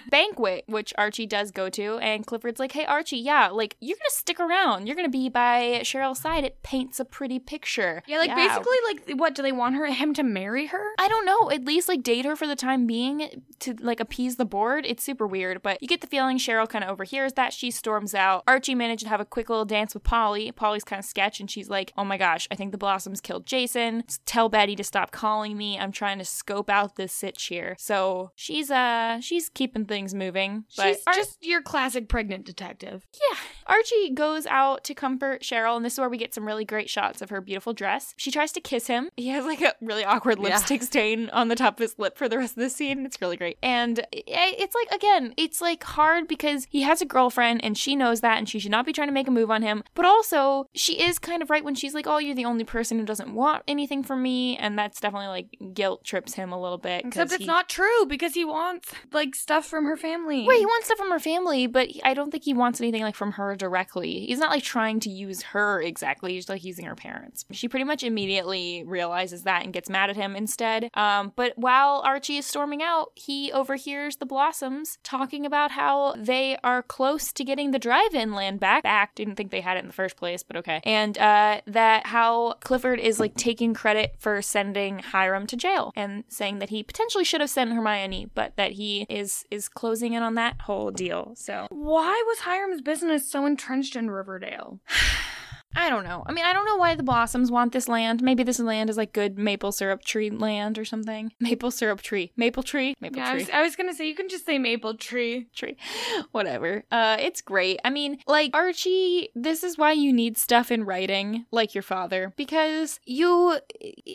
Banquet, which Archie does go to, and Clifford's like, hey Archie, yeah, like you're gonna stick around. You're gonna be by Cheryl's side. It paints a pretty picture. Yeah, like basically like what, do they want him to marry her? I don't know. At least like date her for the time being to like appease the board. It's super weird, but you get the feeling Cheryl kind of overhears that. She storms out. Archie managed to have a quick little dance with Polly. Polly's kind of sketch, and she's like, oh my gosh, I think the Blossoms killed Jason. Tell Betty to stop calling me. I'm trying to scope out this sitch here. So she's keeping things moving. But she's just your classic pregnant detective. Yeah. Archie goes out to comfort Cheryl, and this is where we get some really great shots of her beautiful dress. She tries to kiss him. He has like a really awkward lipstick stain on the top of his lip for the rest of the scene. It's really great. And it's like, again, it's like hard because he has a girlfriend and she knows that, and she should not be trying to make a move on him. But also she is kind of right when she's like, oh, you're the only person who doesn't want anything from me. And that's definitely like guilt trips him a little bit. Except it's not true because he wants like stuff from her family. Wait, he wants stuff from her family, but I don't think he wants anything like from her directly. He's not like trying to use her exactly. He's like using her parents. She pretty much immediately realizes that and gets mad at him instead. But while Archie is storming out, he overhears the Blossoms talking about how they are close to getting the drive-in land back. Didn't think they had it in the first place, but okay. And that how Clifford is like taking credit for sending Hiram to jail and saying that he potentially should have sent Hermione, but that he is closing in on that whole deal. So why was Hiram's business so entrenched in Riverdale? I don't know. I mean, I don't know why the Blossoms want this land. Maybe this land is like good maple syrup tree land or something. Maple syrup tree. Maple tree? Maple tree. I was going to say, you can just say maple tree. Tree. Whatever. It's great. I mean, like, Archie, this is why you need stuff in writing, like your father, because he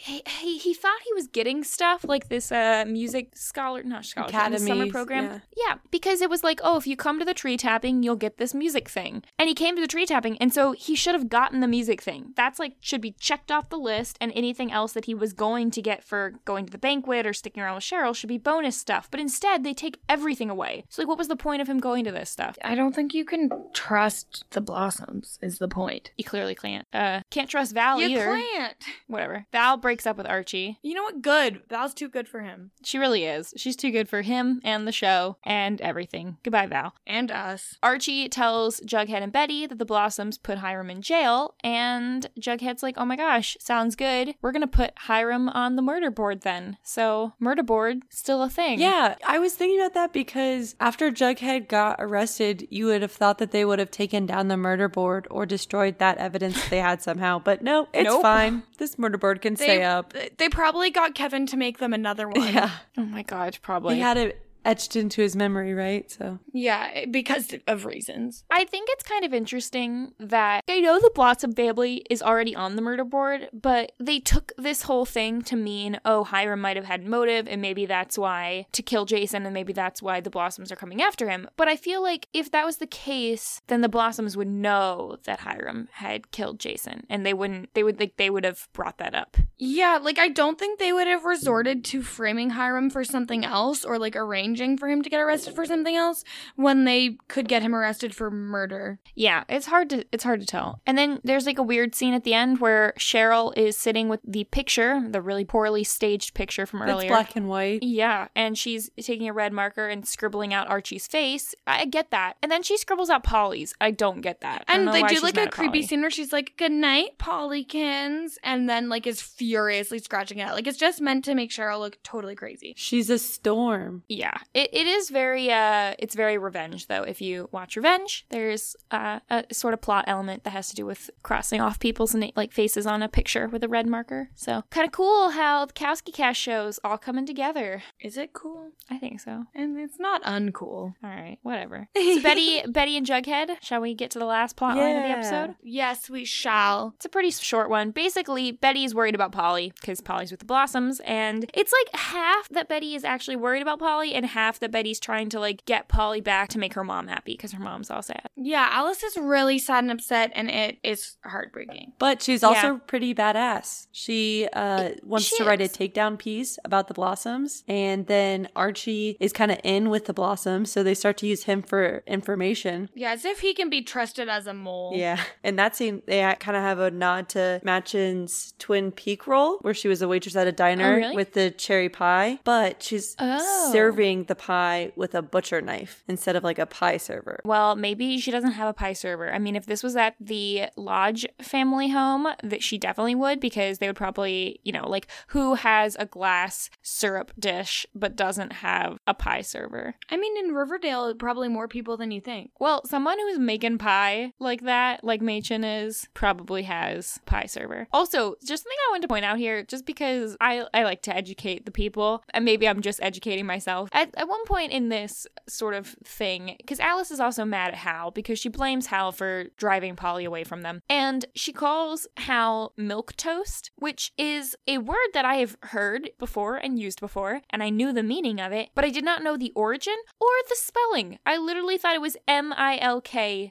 thought he was getting stuff like this music summer program. Yeah, because it was like, oh, if you come to the tree tapping, you'll get this music thing. And he came to the tree tapping, and so he should have gotten the music thing. That's like should be checked off the list, and anything else that he was going to get for going to the banquet or sticking around with Cheryl should be bonus stuff. But instead, they take everything away. So like, what was the point of him going to this stuff? I don't think you can trust the Blossoms is the point. You clearly can't. Can't trust Val either. You can't. Whatever. Val breaks up with Archie. You know what? Good. Val's too good for him. She really is. She's too good for him and the show and everything. Goodbye, Val. And us. Archie tells Jughead and Betty that the Blossoms put Hiram in jail. And Jughead's like, oh my gosh, sounds good. We're gonna put Hiram on the murder board then. So murder board, still a thing. Yeah, I was thinking about that because after Jughead got arrested, you would have thought that they would have taken down the murder board or destroyed that evidence they had somehow. But no, it's fine. This murder board can stay up. They probably got Kevin to make them another one. Yeah. Oh my god, probably. He had it etched into his memory, right? So yeah, because of reasons. I think it's kind of interesting that I know the Blossom family is already on the murder board, but they took this whole thing to mean, oh, Hiram might have had motive, and maybe that's why to kill Jason, and maybe that's why the Blossoms are coming after him. But I feel like if that was the case, then the Blossoms would know that Hiram had killed Jason, and they would have brought that up. Yeah, like I don't think they would have resorted to framing Hiram for something else or like arranged for him to get arrested for something else when they could get him arrested for murder. Yeah, it's hard to tell. And then there's like a weird scene at the end where Cheryl is sitting with the picture, the really poorly staged picture from earlier. It's black and white. Yeah, and she's taking a red marker and scribbling out Archie's face. I get that. And then she scribbles out Polly's. I don't get that. And they do like a creepy scene where she's like, good night, Pollykins, and then like is furiously scratching it out. Like it's just meant to make Cheryl look totally crazy. She's a storm. Yeah. it is very, it's very revenge, though. If you watch Revenge, there's a sort of plot element that has to do with crossing off people's faces on a picture with a red marker. So kind of cool how the KowskiCast shows all coming together. Is it cool? I think so. And it's not uncool. All right, whatever. So Betty and Jughead, shall we get to the last plot line of the episode? Yes, we shall. It's a pretty short one. Basically, Betty's worried about Polly because Polly's with the Blossoms, and it's like half that Betty is actually worried about Polly and half that Betty's trying to get Polly back to make her mom happy because her mom's all sad. Yeah, Alice is really sad and upset, and it is heartbreaking. But she's also pretty badass. She wants to write a takedown piece about the Blossoms, and then Archie is kind of in with the Blossoms, so they start to use him for information. Yeah, as if he can be trusted as a mole. Yeah, and that scene, they kind of have a nod to Machin's Twin Peak role, where she was a waitress at a diner with the cherry pie, but she's serving the pie with a butcher knife instead of a pie server. Well, maybe she doesn't have a pie server. I mean, if this was at the Lodge family home, that she definitely would, because they would probably, who has a glass syrup dish but doesn't have a pie server? I mean, in Riverdale, probably more people than you think. Well, someone who's making pie like that, like Machen is, probably has pie server. Also, just something I wanted to point out here, just because I like to educate the people, and maybe I'm just educating myself. At one point in this sort of thing, because Alice is also mad at Hal because she blames Hal for driving Polly away from them, and she calls Hal Milquetoast, which is a word that I have heard before and used before, and I knew the meaning of it, but I did not know the origin or the spelling. I literally thought it was Milktoast.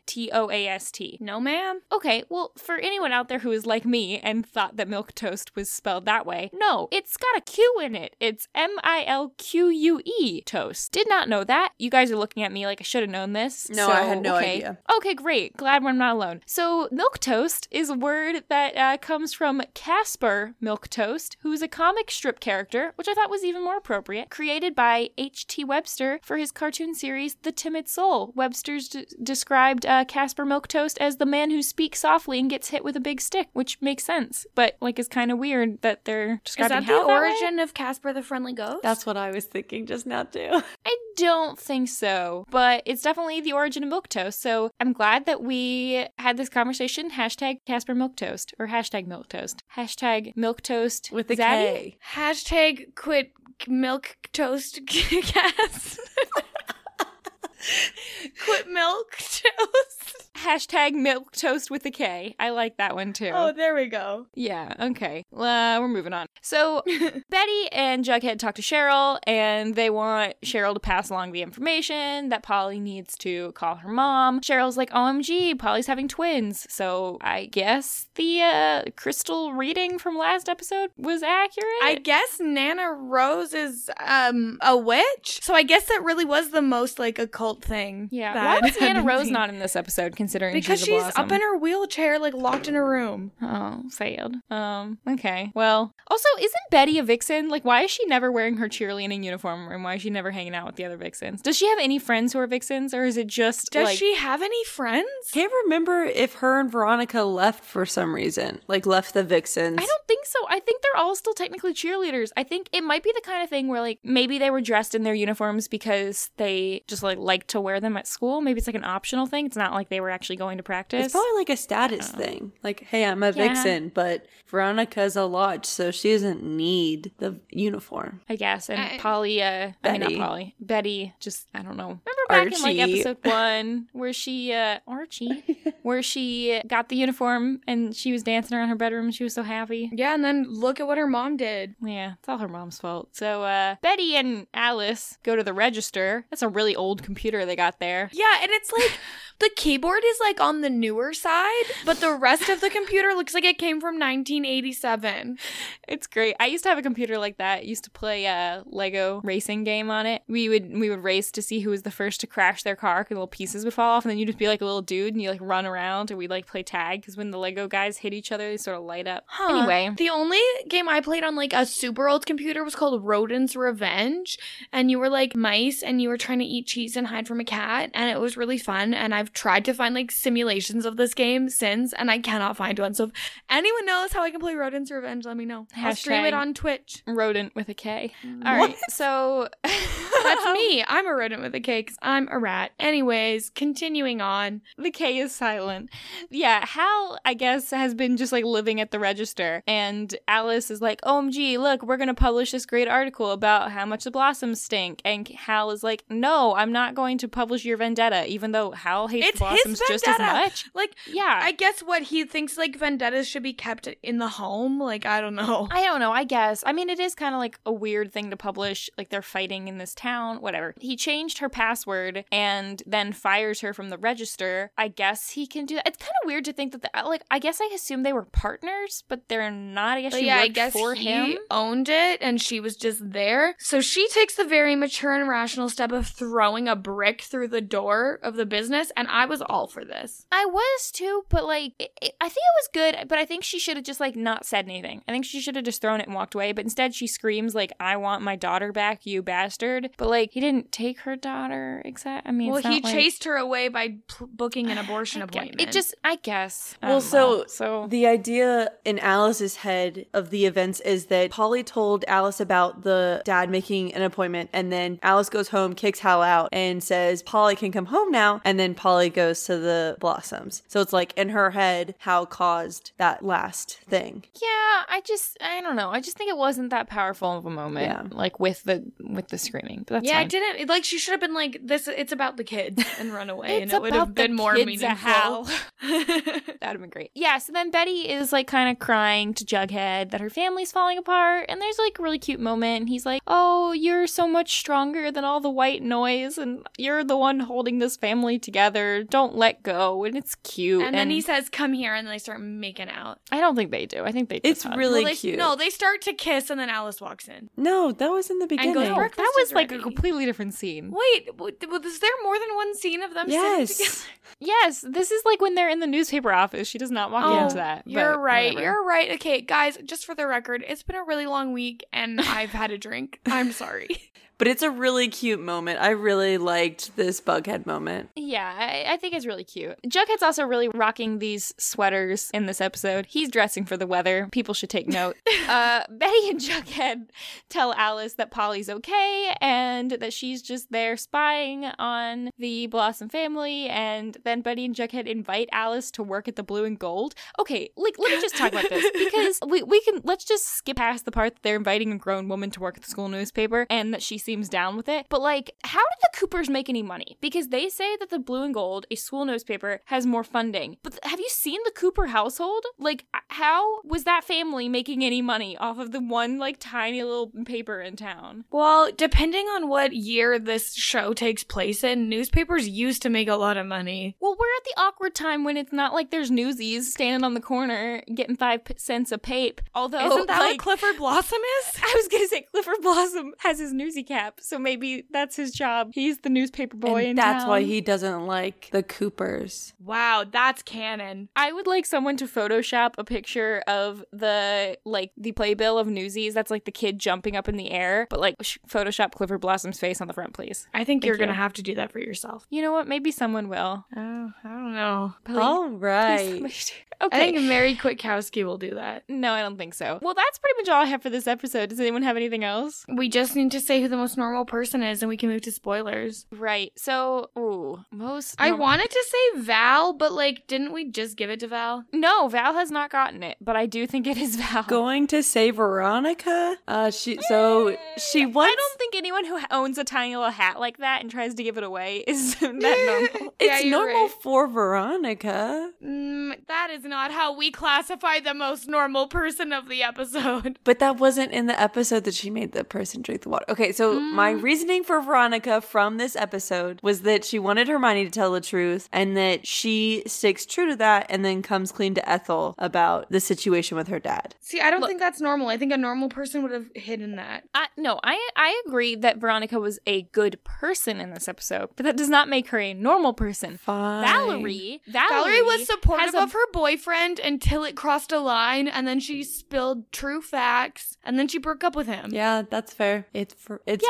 No, ma'am. Okay, well, for anyone out there who is like me and thought that Milquetoast was spelled that way, no, it's got a Q in it. It's Milquue toast. Did not know that. You guys are looking at me like I should have known this. No, I had no idea. Okay, great. Glad I'm not alone. So Milquetoast is a word that comes from Casper Milquetoast, who's a comic strip character, which I thought was even more appropriate, created by H.T. Webster for his cartoon series The Timid Soul. Webster's described Casper Milquetoast as the man who speaks softly and gets hit with a big stick, which makes sense, but it's kind of weird that they're describing Hal that way. Is that the origin of Casper the Friendly Ghost? That's what I was thinking just now too. I don't think so, but it's definitely the origin of Milquetoast, so I'm glad that we had this conversation. Hashtag Casper Milquetoast, or hashtag Milquetoast. Hashtag Milquetoast with a K. Hashtag quit Milquetoast cast. Quit Milquetoast. Hashtag Milquetoast with a K. I like that one too. Oh, there we go. Yeah, okay. We're moving on. So Betty and Jughead talk to Cheryl, and they want Cheryl to pass along the information that Polly needs to call her mom. Cheryl's like, OMG, Polly's having twins. So I guess the crystal reading from last episode was accurate. I guess Nana Rose is a witch. So I guess that really was the most occult thing. Yeah. Why was Nana Rose not in this episode? Considering because she's up in her wheelchair, locked in her room. Oh, failed. Okay. Well, also, isn't Betty a vixen? Why is she never wearing her cheerleading uniform, and why is she never hanging out with the other vixens? Does she have any friends who are vixens, or is it just? Does she have any friends? Can't remember if her and Veronica left for some reason, left the vixens. I don't think so. I think they're all still technically cheerleaders. I think it might be the kind of thing where maybe they were dressed in their uniforms because they just like to wear them at school. Maybe it's an optional thing. It's not like they were actually going to practice. It's probably a status thing. Hey, I'm a vixen, but Veronica's a lodge, so she doesn't need the uniform, I guess. And Betty just, I don't know. Remember back Archie. In episode 1 where she, where she got the uniform and she was dancing around her bedroom and she was so happy. Yeah, and then look at what her mom did. Yeah, it's all her mom's fault. So Betty and Alice go to the register. That's a really old computer they got there. Yeah, and it's the keyboard is on the newer side, but the rest of the computer looks like it came from 1987. It's great. I used to have a computer like that. I used to play a Lego racing game on it. We would race to see who was the first to crash their car, because little pieces would fall off, and then you'd just be a little dude and you run around, and we'd play tag, because when the Lego guys hit each other, they sort of light up. Huh. Anyway. The only game I played on a super old computer was called Rodent's Revenge, and you were mice and you were trying to eat cheese and hide from a cat, and it was really fun, and I've tried to find simulations of this game since, and I cannot find one. So if anyone knows how I can play Rodent's Revenge, let me know. I'll stream it on Twitch. Rodent with a K. All right. So That's me. I'm a rodent with a K because I'm a rat. Anyways, continuing on. The K is silent. Yeah, Hal, I guess, has been just like living at the register. And Alice is like, OMG, look, we're going to publish this great article about how much the blossoms stink. And Hal is like, no, I'm not going to publish your vendetta, even though Hal hates it's blossoms just as much. Like, yeah. I guess what he thinks, like, vendettas should be kept in the home. Like, I don't know, I guess. I mean, it is kind of like a weird thing to publish, like they're fighting in this town, whatever. He changed her password and then fires her from the register. I guess he can do that. It's kind of weird to think that, I guess I assume they were partners, but they're not. I guess she worked for him. He owned it and she was just there. So she takes the very mature and rational step of throwing a brick through the door of the business, and I was all for this. I was too, but like, I think it was good, but I think she should have just like not said anything. I think she should have just thrown it and walked away, but instead she screams like, I want my daughter back, you bastard. But like, he didn't take her daughter, except, I mean, well, he chased her away by booking an abortion appointment. It just, I guess. Well, so the idea in Alice's head of the events is that Polly told Alice about the dad making an appointment, and then Alice goes home, kicks Hal out, and says Polly can come home now, and then Polly goes to the blossoms. So it's like in her head, Hal caused that last thing. Yeah, I don't know. I just think it wasn't that powerful of a moment. Yeah. Like with the screaming. But that's fine. It didn't. Like, she should have been like, this, it's about the kids, and run away. And it would have been more meaningful. That would have been great. Yeah, so then Betty is like kind of crying to Jughead that her family's falling apart, and there's like a really cute moment, and he's like, oh, you're so much stronger than all the white noise, and you're the one holding this family together, don't let go. And it's cute. And then he says, come here, and they start making out. I don't think they do. I think they just hug. It's really cute. No, they start to kiss, and then Alice walks in. No, that was in the beginning. That was like a completely different scene. Wait, was there more than one scene of them sitting together? Yes, this is like when they're in the newspaper office. She does not walk into that. You're right. Whatever. You're right. Okay, guys, just for the record, it's been a really long week, and I've had a drink. I'm sorry. But it's a really cute moment. I really liked this Bughead moment. Yeah, I think it's really cute. Jughead's also really rocking these sweaters in this episode. He's dressing for the weather. People should take note. Betty and Jughead tell Alice that Polly's okay and that she's just there spying on the Blossom family. And then Betty and Jughead invite Alice to work at the Blue and Gold. Okay, like, let me just talk about this, because we can, let's just skip past the part that they're inviting a grown woman to work at the school newspaper and that she seems down with it. But like, how did the Coopers make any money? Because they say that the Blue and Gold, a school newspaper, has more funding. But have you seen the Cooper household? Like, how was that family making any money off of the one like tiny little paper in town? Well, depending on what year this show takes place in, newspapers used to make a lot of money. Well, we're at the awkward time when it's not like there's Newsies standing on the corner getting 5 cents a pape. Although, isn't that like, what Clifford Blossom is? I was gonna say Clifford Blossom has his Newsy cap, so maybe that's his job. He's the newspaper boy in town. That's why he doesn't like the Coopers. Wow, that's canon. I would like someone to Photoshop a picture of the playbill of Newsies. That's like the kid jumping up in the air, but like Photoshop Clifford Blossom's face on the front, please. I think you're gonna have to do that for yourself. You know what? Maybe someone will. Oh, I don't know. Please, all right. Please, okay. I think Mary Kwiatkowski will do that. No, I don't think so. Well, that's pretty much all I have for this episode. Does anyone have anything else? We just need to say who the most normal person is, and we can move to spoilers. Right. So, most normal. I wanted to say Val, but like, didn't we just give it to Val? No, Val has not gotten it, but I do think it is Val. Going to say Veronica? I don't think anyone who owns a tiny little hat like that and tries to give it away is that normal. It's normal for Veronica. That is not how we classify the most normal person of the episode. But that wasn't in the episode that she made the person drink the water. Okay, so my reasoning for Veronica from this episode was that she wanted Hermione to tell the truth and that she sticks true to that and then comes clean to Ethel about the situation with her dad. See, I don't think that's normal. I think a normal person would have hidden that. I agree that Veronica was a good person in this episode, but that does not make her a normal person. Fine. Valerie was supportive of her boyfriend until it crossed a line, and then she spilled true facts, and then she broke up with him. Yeah, that's fair. It's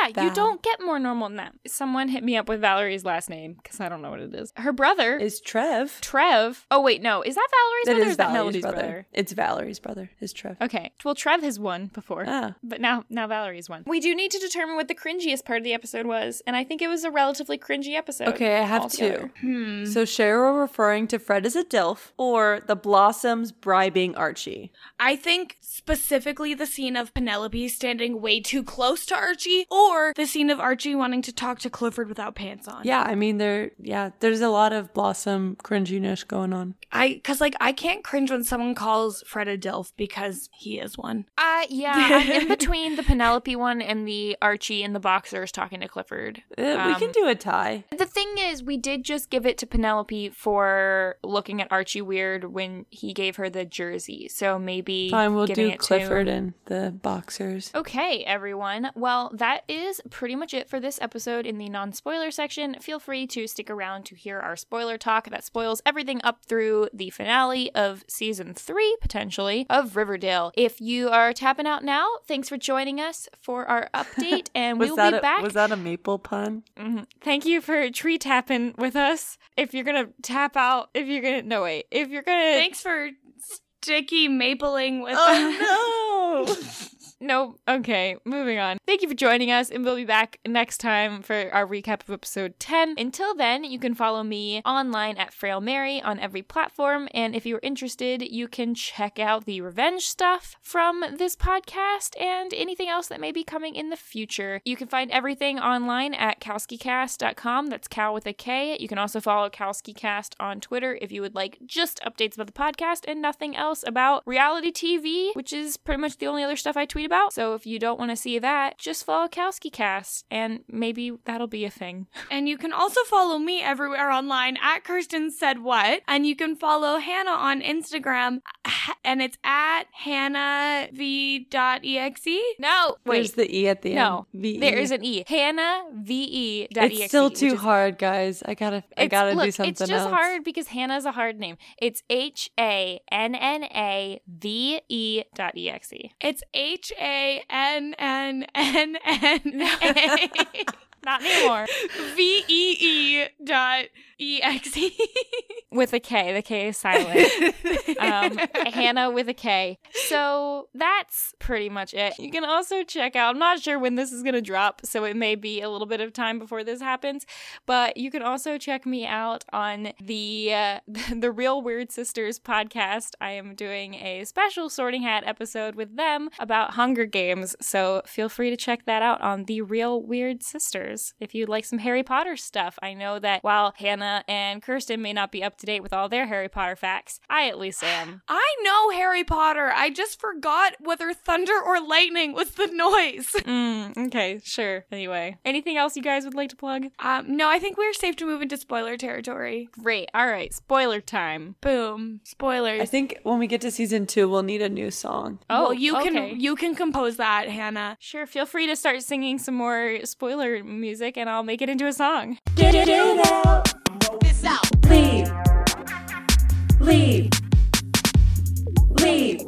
Yeah, bad. You don't get more normal than that. Someone hit me up with Valerie's last name because I don't know what it is. Her brother is Trev. Trev. Oh, wait, no. Is that Valerie's brother? It is Valerie's Melody's brother. It's Valerie's brother. It's Trev. Okay. Well, Trev has won before, but now Valerie's won. We do need to determine what the cringiest part of the episode was, and I think it was a relatively cringy episode. Okay, I have altogether. Two. So Cheryl referring to Fred as a DILF or the Blossoms bribing Archie. I think specifically the scene of Penelope standing way too close to Archie or the scene of Archie wanting to talk to Clifford without pants on. Yeah, I mean, there's a lot of Blossom cringiness going on. I can't cringe when someone calls Fred a DILF because he is one. I'm in between the Penelope one and the Archie and the boxers talking to Clifford. We can do a tie. The thing is, we did just give it to Penelope for looking at Archie weird when he gave her the jersey. So maybe fine, we'll do Clifford and the boxers. Okay, everyone. Well, that is pretty much it for this episode in the non-spoiler section. Feel free to stick around to hear our spoiler talk that spoils everything up through the finale of season 3, potentially, of Riverdale. If you are tapping out now, thanks for joining us for our update, and we'll be back. Was that a maple pun? Mm-hmm. Thank you for tree tapping with us. Thanks for sticky mapling with us. Oh, no. No, okay, moving on. Thank you for joining us, and we'll be back next time for our recap of episode 10. Until then, you can follow me online at Frail Mary on every platform, and if you're interested, you can check out the revenge stuff from this podcast and anything else that may be coming in the future. You can find everything online at KowskiCast.com. That's Cow with a K. You can also follow KowskiCast on Twitter if you would like just updates about the podcast and nothing else about reality TV, which is pretty much the only other stuff I tweet about. So if you don't want to see that, just follow KowskiCast, and maybe that'll be a thing. And you can also follow me everywhere online at Kirsten Said What, and you can follow Hannah on Instagram, and it's at hannahv.exe. No, wait. There's the E at the end. No, V-E. There is an E. hannahve.exe. It's still too hard, guys. I gotta do something else. It's just hard because Hannah's a hard name. It's hannave.exe. It's hannna not anymore. vee.exe with a K. The K is silent. Hannah with a K. So that's pretty much it. You can also check out, I'm not sure when this is going to drop, so it may be a little bit of time before this happens, but you can also check me out on the Real Weird Sisters podcast. I am doing a special Sorting Hat episode with them about Hunger Games, so feel free to check that out on the Real Weird Sisters. If you'd like some Harry Potter stuff, I know that while Hannah and Kirsten may not be up to date with all their Harry Potter facts, I at least am. I know Harry Potter. I just forgot whether thunder or lightning was the noise. Okay, sure. Anyway, anything else you guys would like to plug? No, I think we're safe to move into spoiler territory. Great. All right. Spoiler time. Boom. Spoilers. I think when we get to season 2, we'll need a new song. Oh, well, you can compose that, Hannah. Sure. Feel free to start singing some more spoiler music, and I'll make it into a song. Get it out. This out. Leave. Leave. Leave.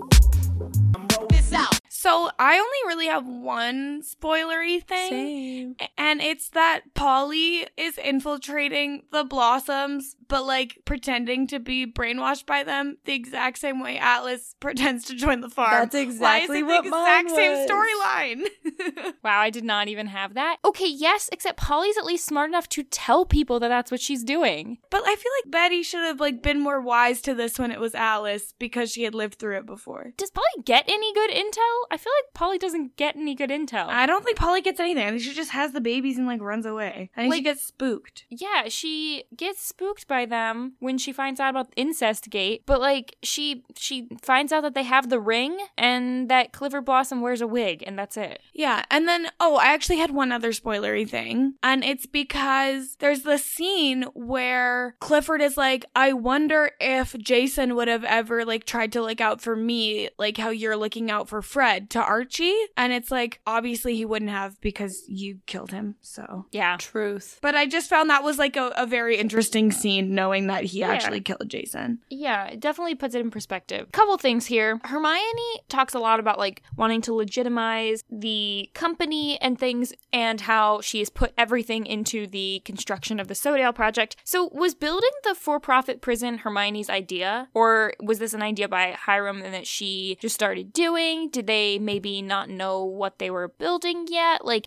This out. So I only really have one spoilery thing. Same. And it's that Polly is infiltrating the Blossoms, but like pretending to be brainwashed by them the exact same way Atlas pretends to join the farm. That's exactly what the exact same storyline. Wow, I did not even have that. Okay, yes, except Polly's at least smart enough to tell people that that's what she's doing. But I feel like Betty should have like been more wise to this when it was Atlas because she had lived through it before. Does Polly get any good intel? I feel like Polly doesn't get any good intel. I don't think Polly gets anything. I think she just has the babies and like runs away. I think she gets spooked. Yeah, she gets spooked by them when she finds out about the incest gate, but like she finds out that they have the ring and that Clifford Blossom wears a wig, and that's it. Yeah, and then I actually had one other spoilery thing, and it's because there's this scene where Clifford is like, I wonder if Jason would have ever like tried to look out for me like how you're looking out for Fred, to Archie. Archie. And it's like, obviously he wouldn't have because you killed him. So yeah, truth. But I just found that was like a very interesting scene, knowing that he actually killed Jason. Yeah, it definitely puts it in perspective. Couple things here. Hermione talks a lot about like wanting to legitimize the company and things, and how she's put everything into the construction of the Sodale project. So was building the for-profit prison Hermione's idea, or was this an idea by Hiram and that she just started doing? Did they maybe not know what they were building yet? Like,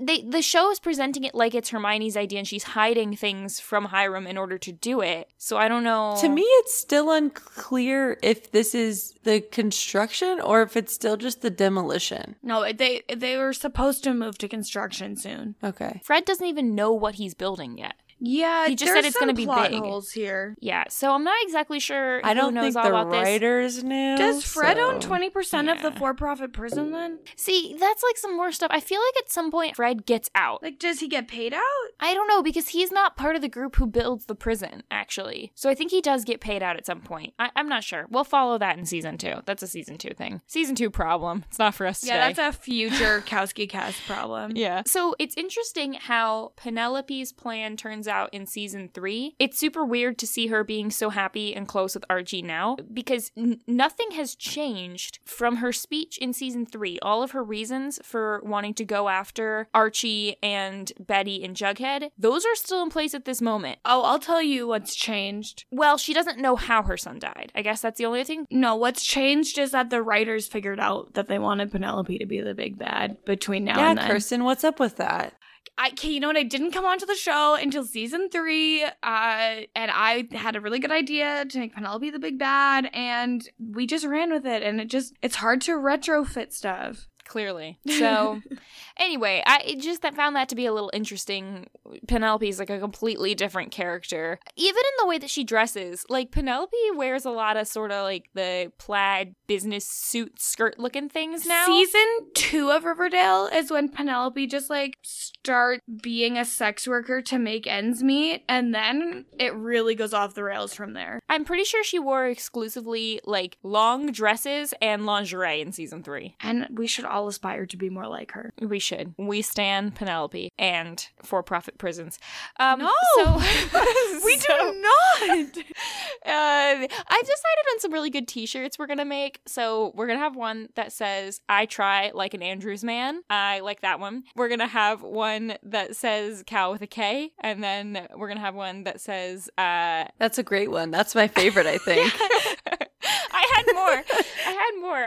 the show is presenting it like it's Hermione's idea and she's hiding things from Hiram in order to do it. So I don't know. To me, it's still unclear if this is the construction or if it's still just the demolition. No, they were supposed to move to construction soon. Okay. Fred doesn't even know what he's building yet. Yeah, he just said it's going to be big holes here. Yeah, so I'm not exactly sure. I don't think the writers knew. Does Fred own 20% of the for-profit prison then? See, that's like some more stuff. I feel like at some point Fred gets out. Like, does he get paid out? I don't know, because he's not part of the group who builds the prison, actually. So I think he does get paid out at some point. I'm not sure. We'll follow that in season 2. That's a season 2 thing. Season 2 problem. It's not for us today. Yeah, that's a future KowskiCast problem. Yeah. So it's interesting how Penelope's plan turns out in season 3. It's super weird to see her being so happy and close with Archie now, because nothing has changed from her speech in season 3. All of her reasons for wanting to go after Archie and Betty and Jughead, those are still in place at this moment. Oh, I'll tell you what's changed. Well, she doesn't know how her son died. I guess that's the only thing. No, what's changed is that the writers figured out that they wanted Penelope to be the big bad between now and then. Yeah, Kirsten, what's up with that? You know what? I didn't come onto the show until season 3, and I had a really good idea to make Penelope the big bad, and we just ran with it, and it's hard to retrofit stuff. Clearly. So anyway, I just found that to be a little interesting. Penelope's like a completely different character. Even in the way that she dresses, like Penelope wears a lot of sort of like the plaid business suit skirt looking things now. Season 2 of Riverdale is when Penelope just like start being a sex worker to make ends meet. And then it really goes off the rails from there. I'm pretty sure she wore exclusively like long dresses and lingerie in season 3. And we should all aspire to be more like her. We should. We stan Penelope and for-profit prisons. No! We do not! I've decided on some really good t-shirts we're gonna make. So we're gonna have one that says, I try like an Andrews man. I like that one. We're gonna have one that says cow with a K. And then we're gonna have one that says... That's a great one. That's my favorite, I think. I had more.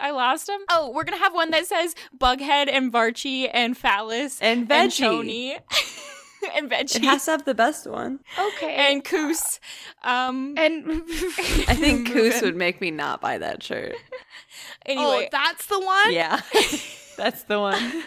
I lost them. Oh, we're gonna have one that says Bughead and Varchi and Phallus and Veggie and Tony. And Veggie. It has to have the best one. Okay. And Koos. And I think Koos would make me not buy that shirt. Anyway, oh, that's the one? Yeah. That's the one.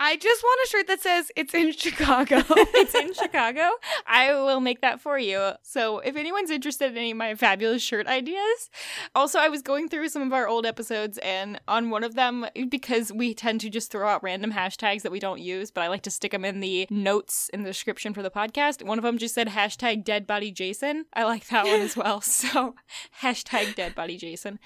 I just want a shirt that says it's in Chicago. It's in Chicago. I will make that for you. So if anyone's interested in any of my fabulous shirt ideas. Also, I was going through some of our old episodes, and on one of them, because we tend to just throw out random hashtags that we don't use, but I like to stick them in the notes in the description for the podcast. One of them just said hashtag deadbodyjason. I like that one as well. So hashtag deadbodyjason.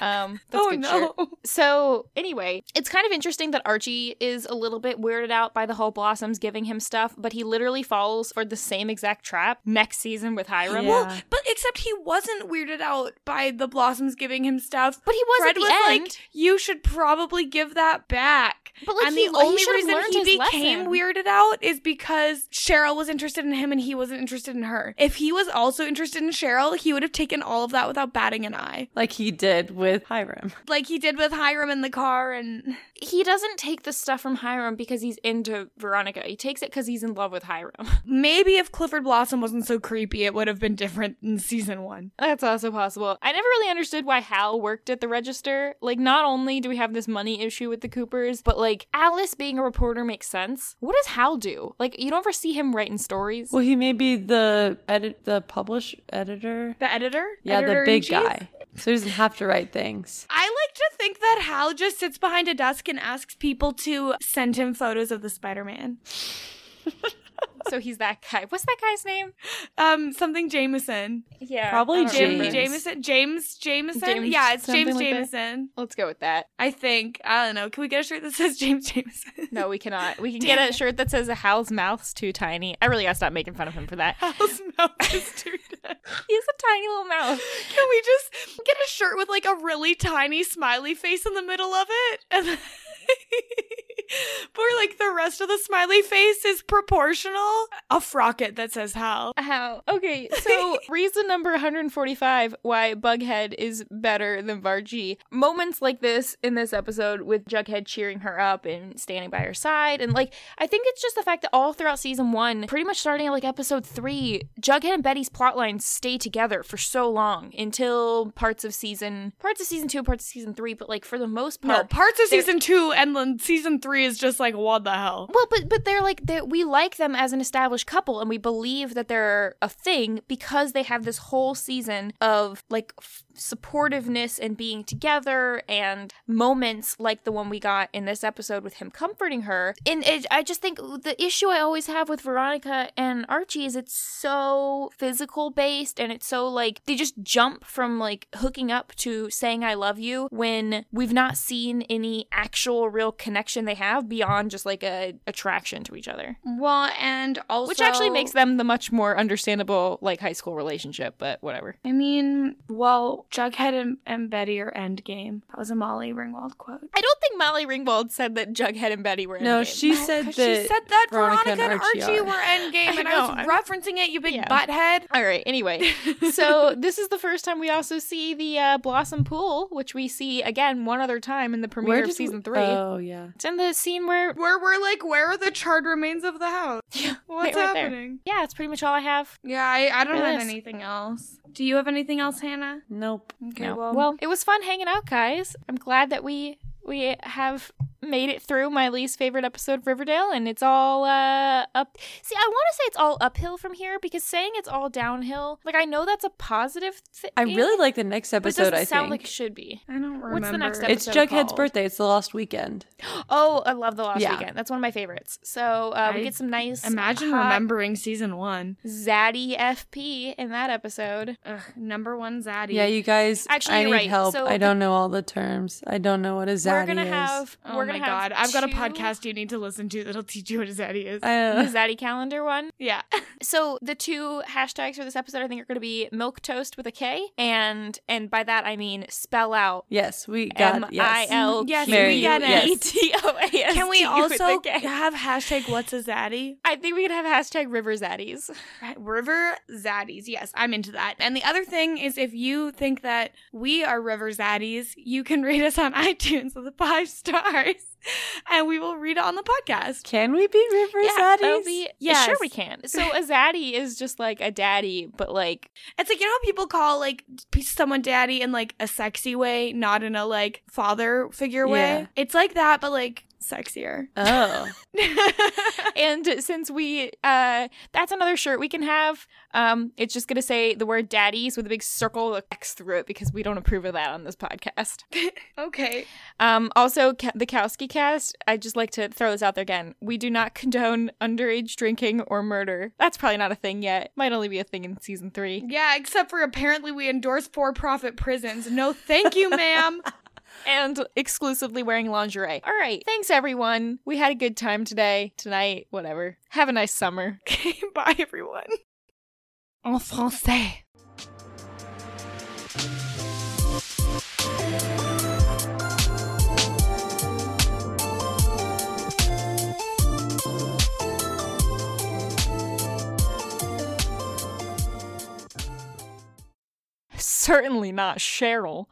That's good no. Shirt. So anyway, it's kind of interesting that Archie is a little bit weirded out by the whole Blossoms giving him stuff, but he literally falls for the same exact trap next season with Hiram. Yeah. Well, but except he wasn't weirded out by the Blossoms giving him stuff. But he was Fred at the was end. Like, you should probably give that back. But like, and the only reason he became weirded out is because Cheryl was interested in him and he wasn't interested in her. If he was also interested in Cheryl, he would have taken all of that without batting an eye. Like he did with Hiram. Like he did with Hiram in the car. And he doesn't take the stuff from Hiram because he's into Veronica. He takes it because he's in love with Hiram. Maybe if Clifford Blossom wasn't so creepy, it would have been different in season 1. That's also possible. I never really understood why Hal worked at the register. Like, not only do we have this money issue with the Coopers, but like Alice being a reporter makes sense. What does Hal do? Like, you don't ever see him writing stories. Well, he may be the published editor. The editor? Yeah, editor, the big guy. So he doesn't have to write things. I like to think that Hal just sits behind a desk and asks people to send him photos of the Spider-Man. So he's that guy. What's that guy's name? Something Jameson. Yeah. Probably James Jameson. Yeah, it's James Jameson. Let's go with that. I think. I don't know. Can we get a shirt that says James Jameson? No, we cannot. We can get a shirt that says Hal's mouth's too tiny. I really gotta stop making fun of him for that. Hal's mouth is too tiny. He has a tiny little mouth. Can we just get a shirt with like a really tiny smiley face in the middle of it? And then but like the rest of the smiley face is proportional. A frocket that says how. How. Okay, so reason number 145 why Bughead is better than Vargie. Moments like this in this episode with Jughead cheering her up and standing by her side. And like, I think it's just the fact that all throughout season one, pretty much starting at like episode 3, Jughead and Betty's plotlines stay together for so long until parts of season 2, parts of season 3. But like for the most part. No, parts of season 2 and then season 3 is just like, what the hell? Well, but they're like, we like them as an established couple and we believe that they're a thing because they have this whole season of like supportiveness and being together and moments like the one we got in this episode with him comforting her. And I just think the issue I always have with Veronica and Archie is it's so physical based and it's so like they just jump from like hooking up to saying I love you when we've not seen any actual real connection they have beyond just like a attraction to each other. Well, and also which actually makes them the much more understandable like high school relationship, but whatever. I mean, well, Jughead and Betty are endgame. That was a Molly Ringwald quote. I don't think Molly Ringwald said that Jughead and Betty were endgame. No, she said that Veronica and Archie were endgame, and I was referencing it, you big butthead. All right, anyway. So this is the first time we also see the Blossom Pool, which we see again one other time in the premiere of season 3. Oh, yeah. It's in the scene where we're like, where are the charred remains of the house? Yeah, what's happening? There. Yeah, that's pretty much all I have. Yeah, I don't have anything else. Do you have anything else, Hannah? Nope. Okay, no. Well, it was fun hanging out, guys. I'm glad that we have made it through my least favorite episode of Riverdale, and it's all up. See, I want to say it's all uphill from here because saying it's all downhill, like I know that's a positive thing. I really like the next episode. I think it sound like it should be. I don't remember. What's the next episode? It's Jughead's birthday. It's The Lost Weekend. Oh, I love The Lost Weekend. That's one of my favorites. So we get some nice. Imagine remembering season 1. Zaddy FP in that episode. Ugh, number 1 Zaddy. Yeah, you guys. Actually, I need help. So, I don't know all the terms. I don't know what a Zaddy is. Oh my god, I've got a podcast you need to listen to that'll teach you what a zaddy is. The zaddy calendar one? Yeah. So the 2 hashtags for this episode I think are going to be Milquetoast with a K, and by that I mean spell out. Yes, we got MILQETOAST. Can we also have hashtag what's a zaddy? I think we could have hashtag river zaddies. River zaddies, yes, I'm into that. And the other thing is if you think that we are river zaddies, you can rate us on iTunes with a 5 stars. And we will read it on the podcast. Can we be river zaddies? Yes. Sure we can. So a zaddy is just like a daddy, but like... It's like, you know how people call like someone daddy in like a sexy way, not in a like father figure way? It's like that, but like... sexier. Oh. And since we that's another shirt we can have. It's just gonna say the word daddies with a big circle with X through it because we don't approve of that on this podcast. Okay. Also the Kowski Cast, I just like to throw this out there again. We do not condone underage drinking or murder. That's probably not a thing yet. Might only be a thing in season 3. Yeah, except for apparently we endorse for-profit prisons. No thank you, ma'am. And exclusively wearing lingerie. All right. Thanks, everyone. We had a good time today, tonight, whatever. Have a nice summer. Okay, bye, everyone. En français. Certainly not Cheryl.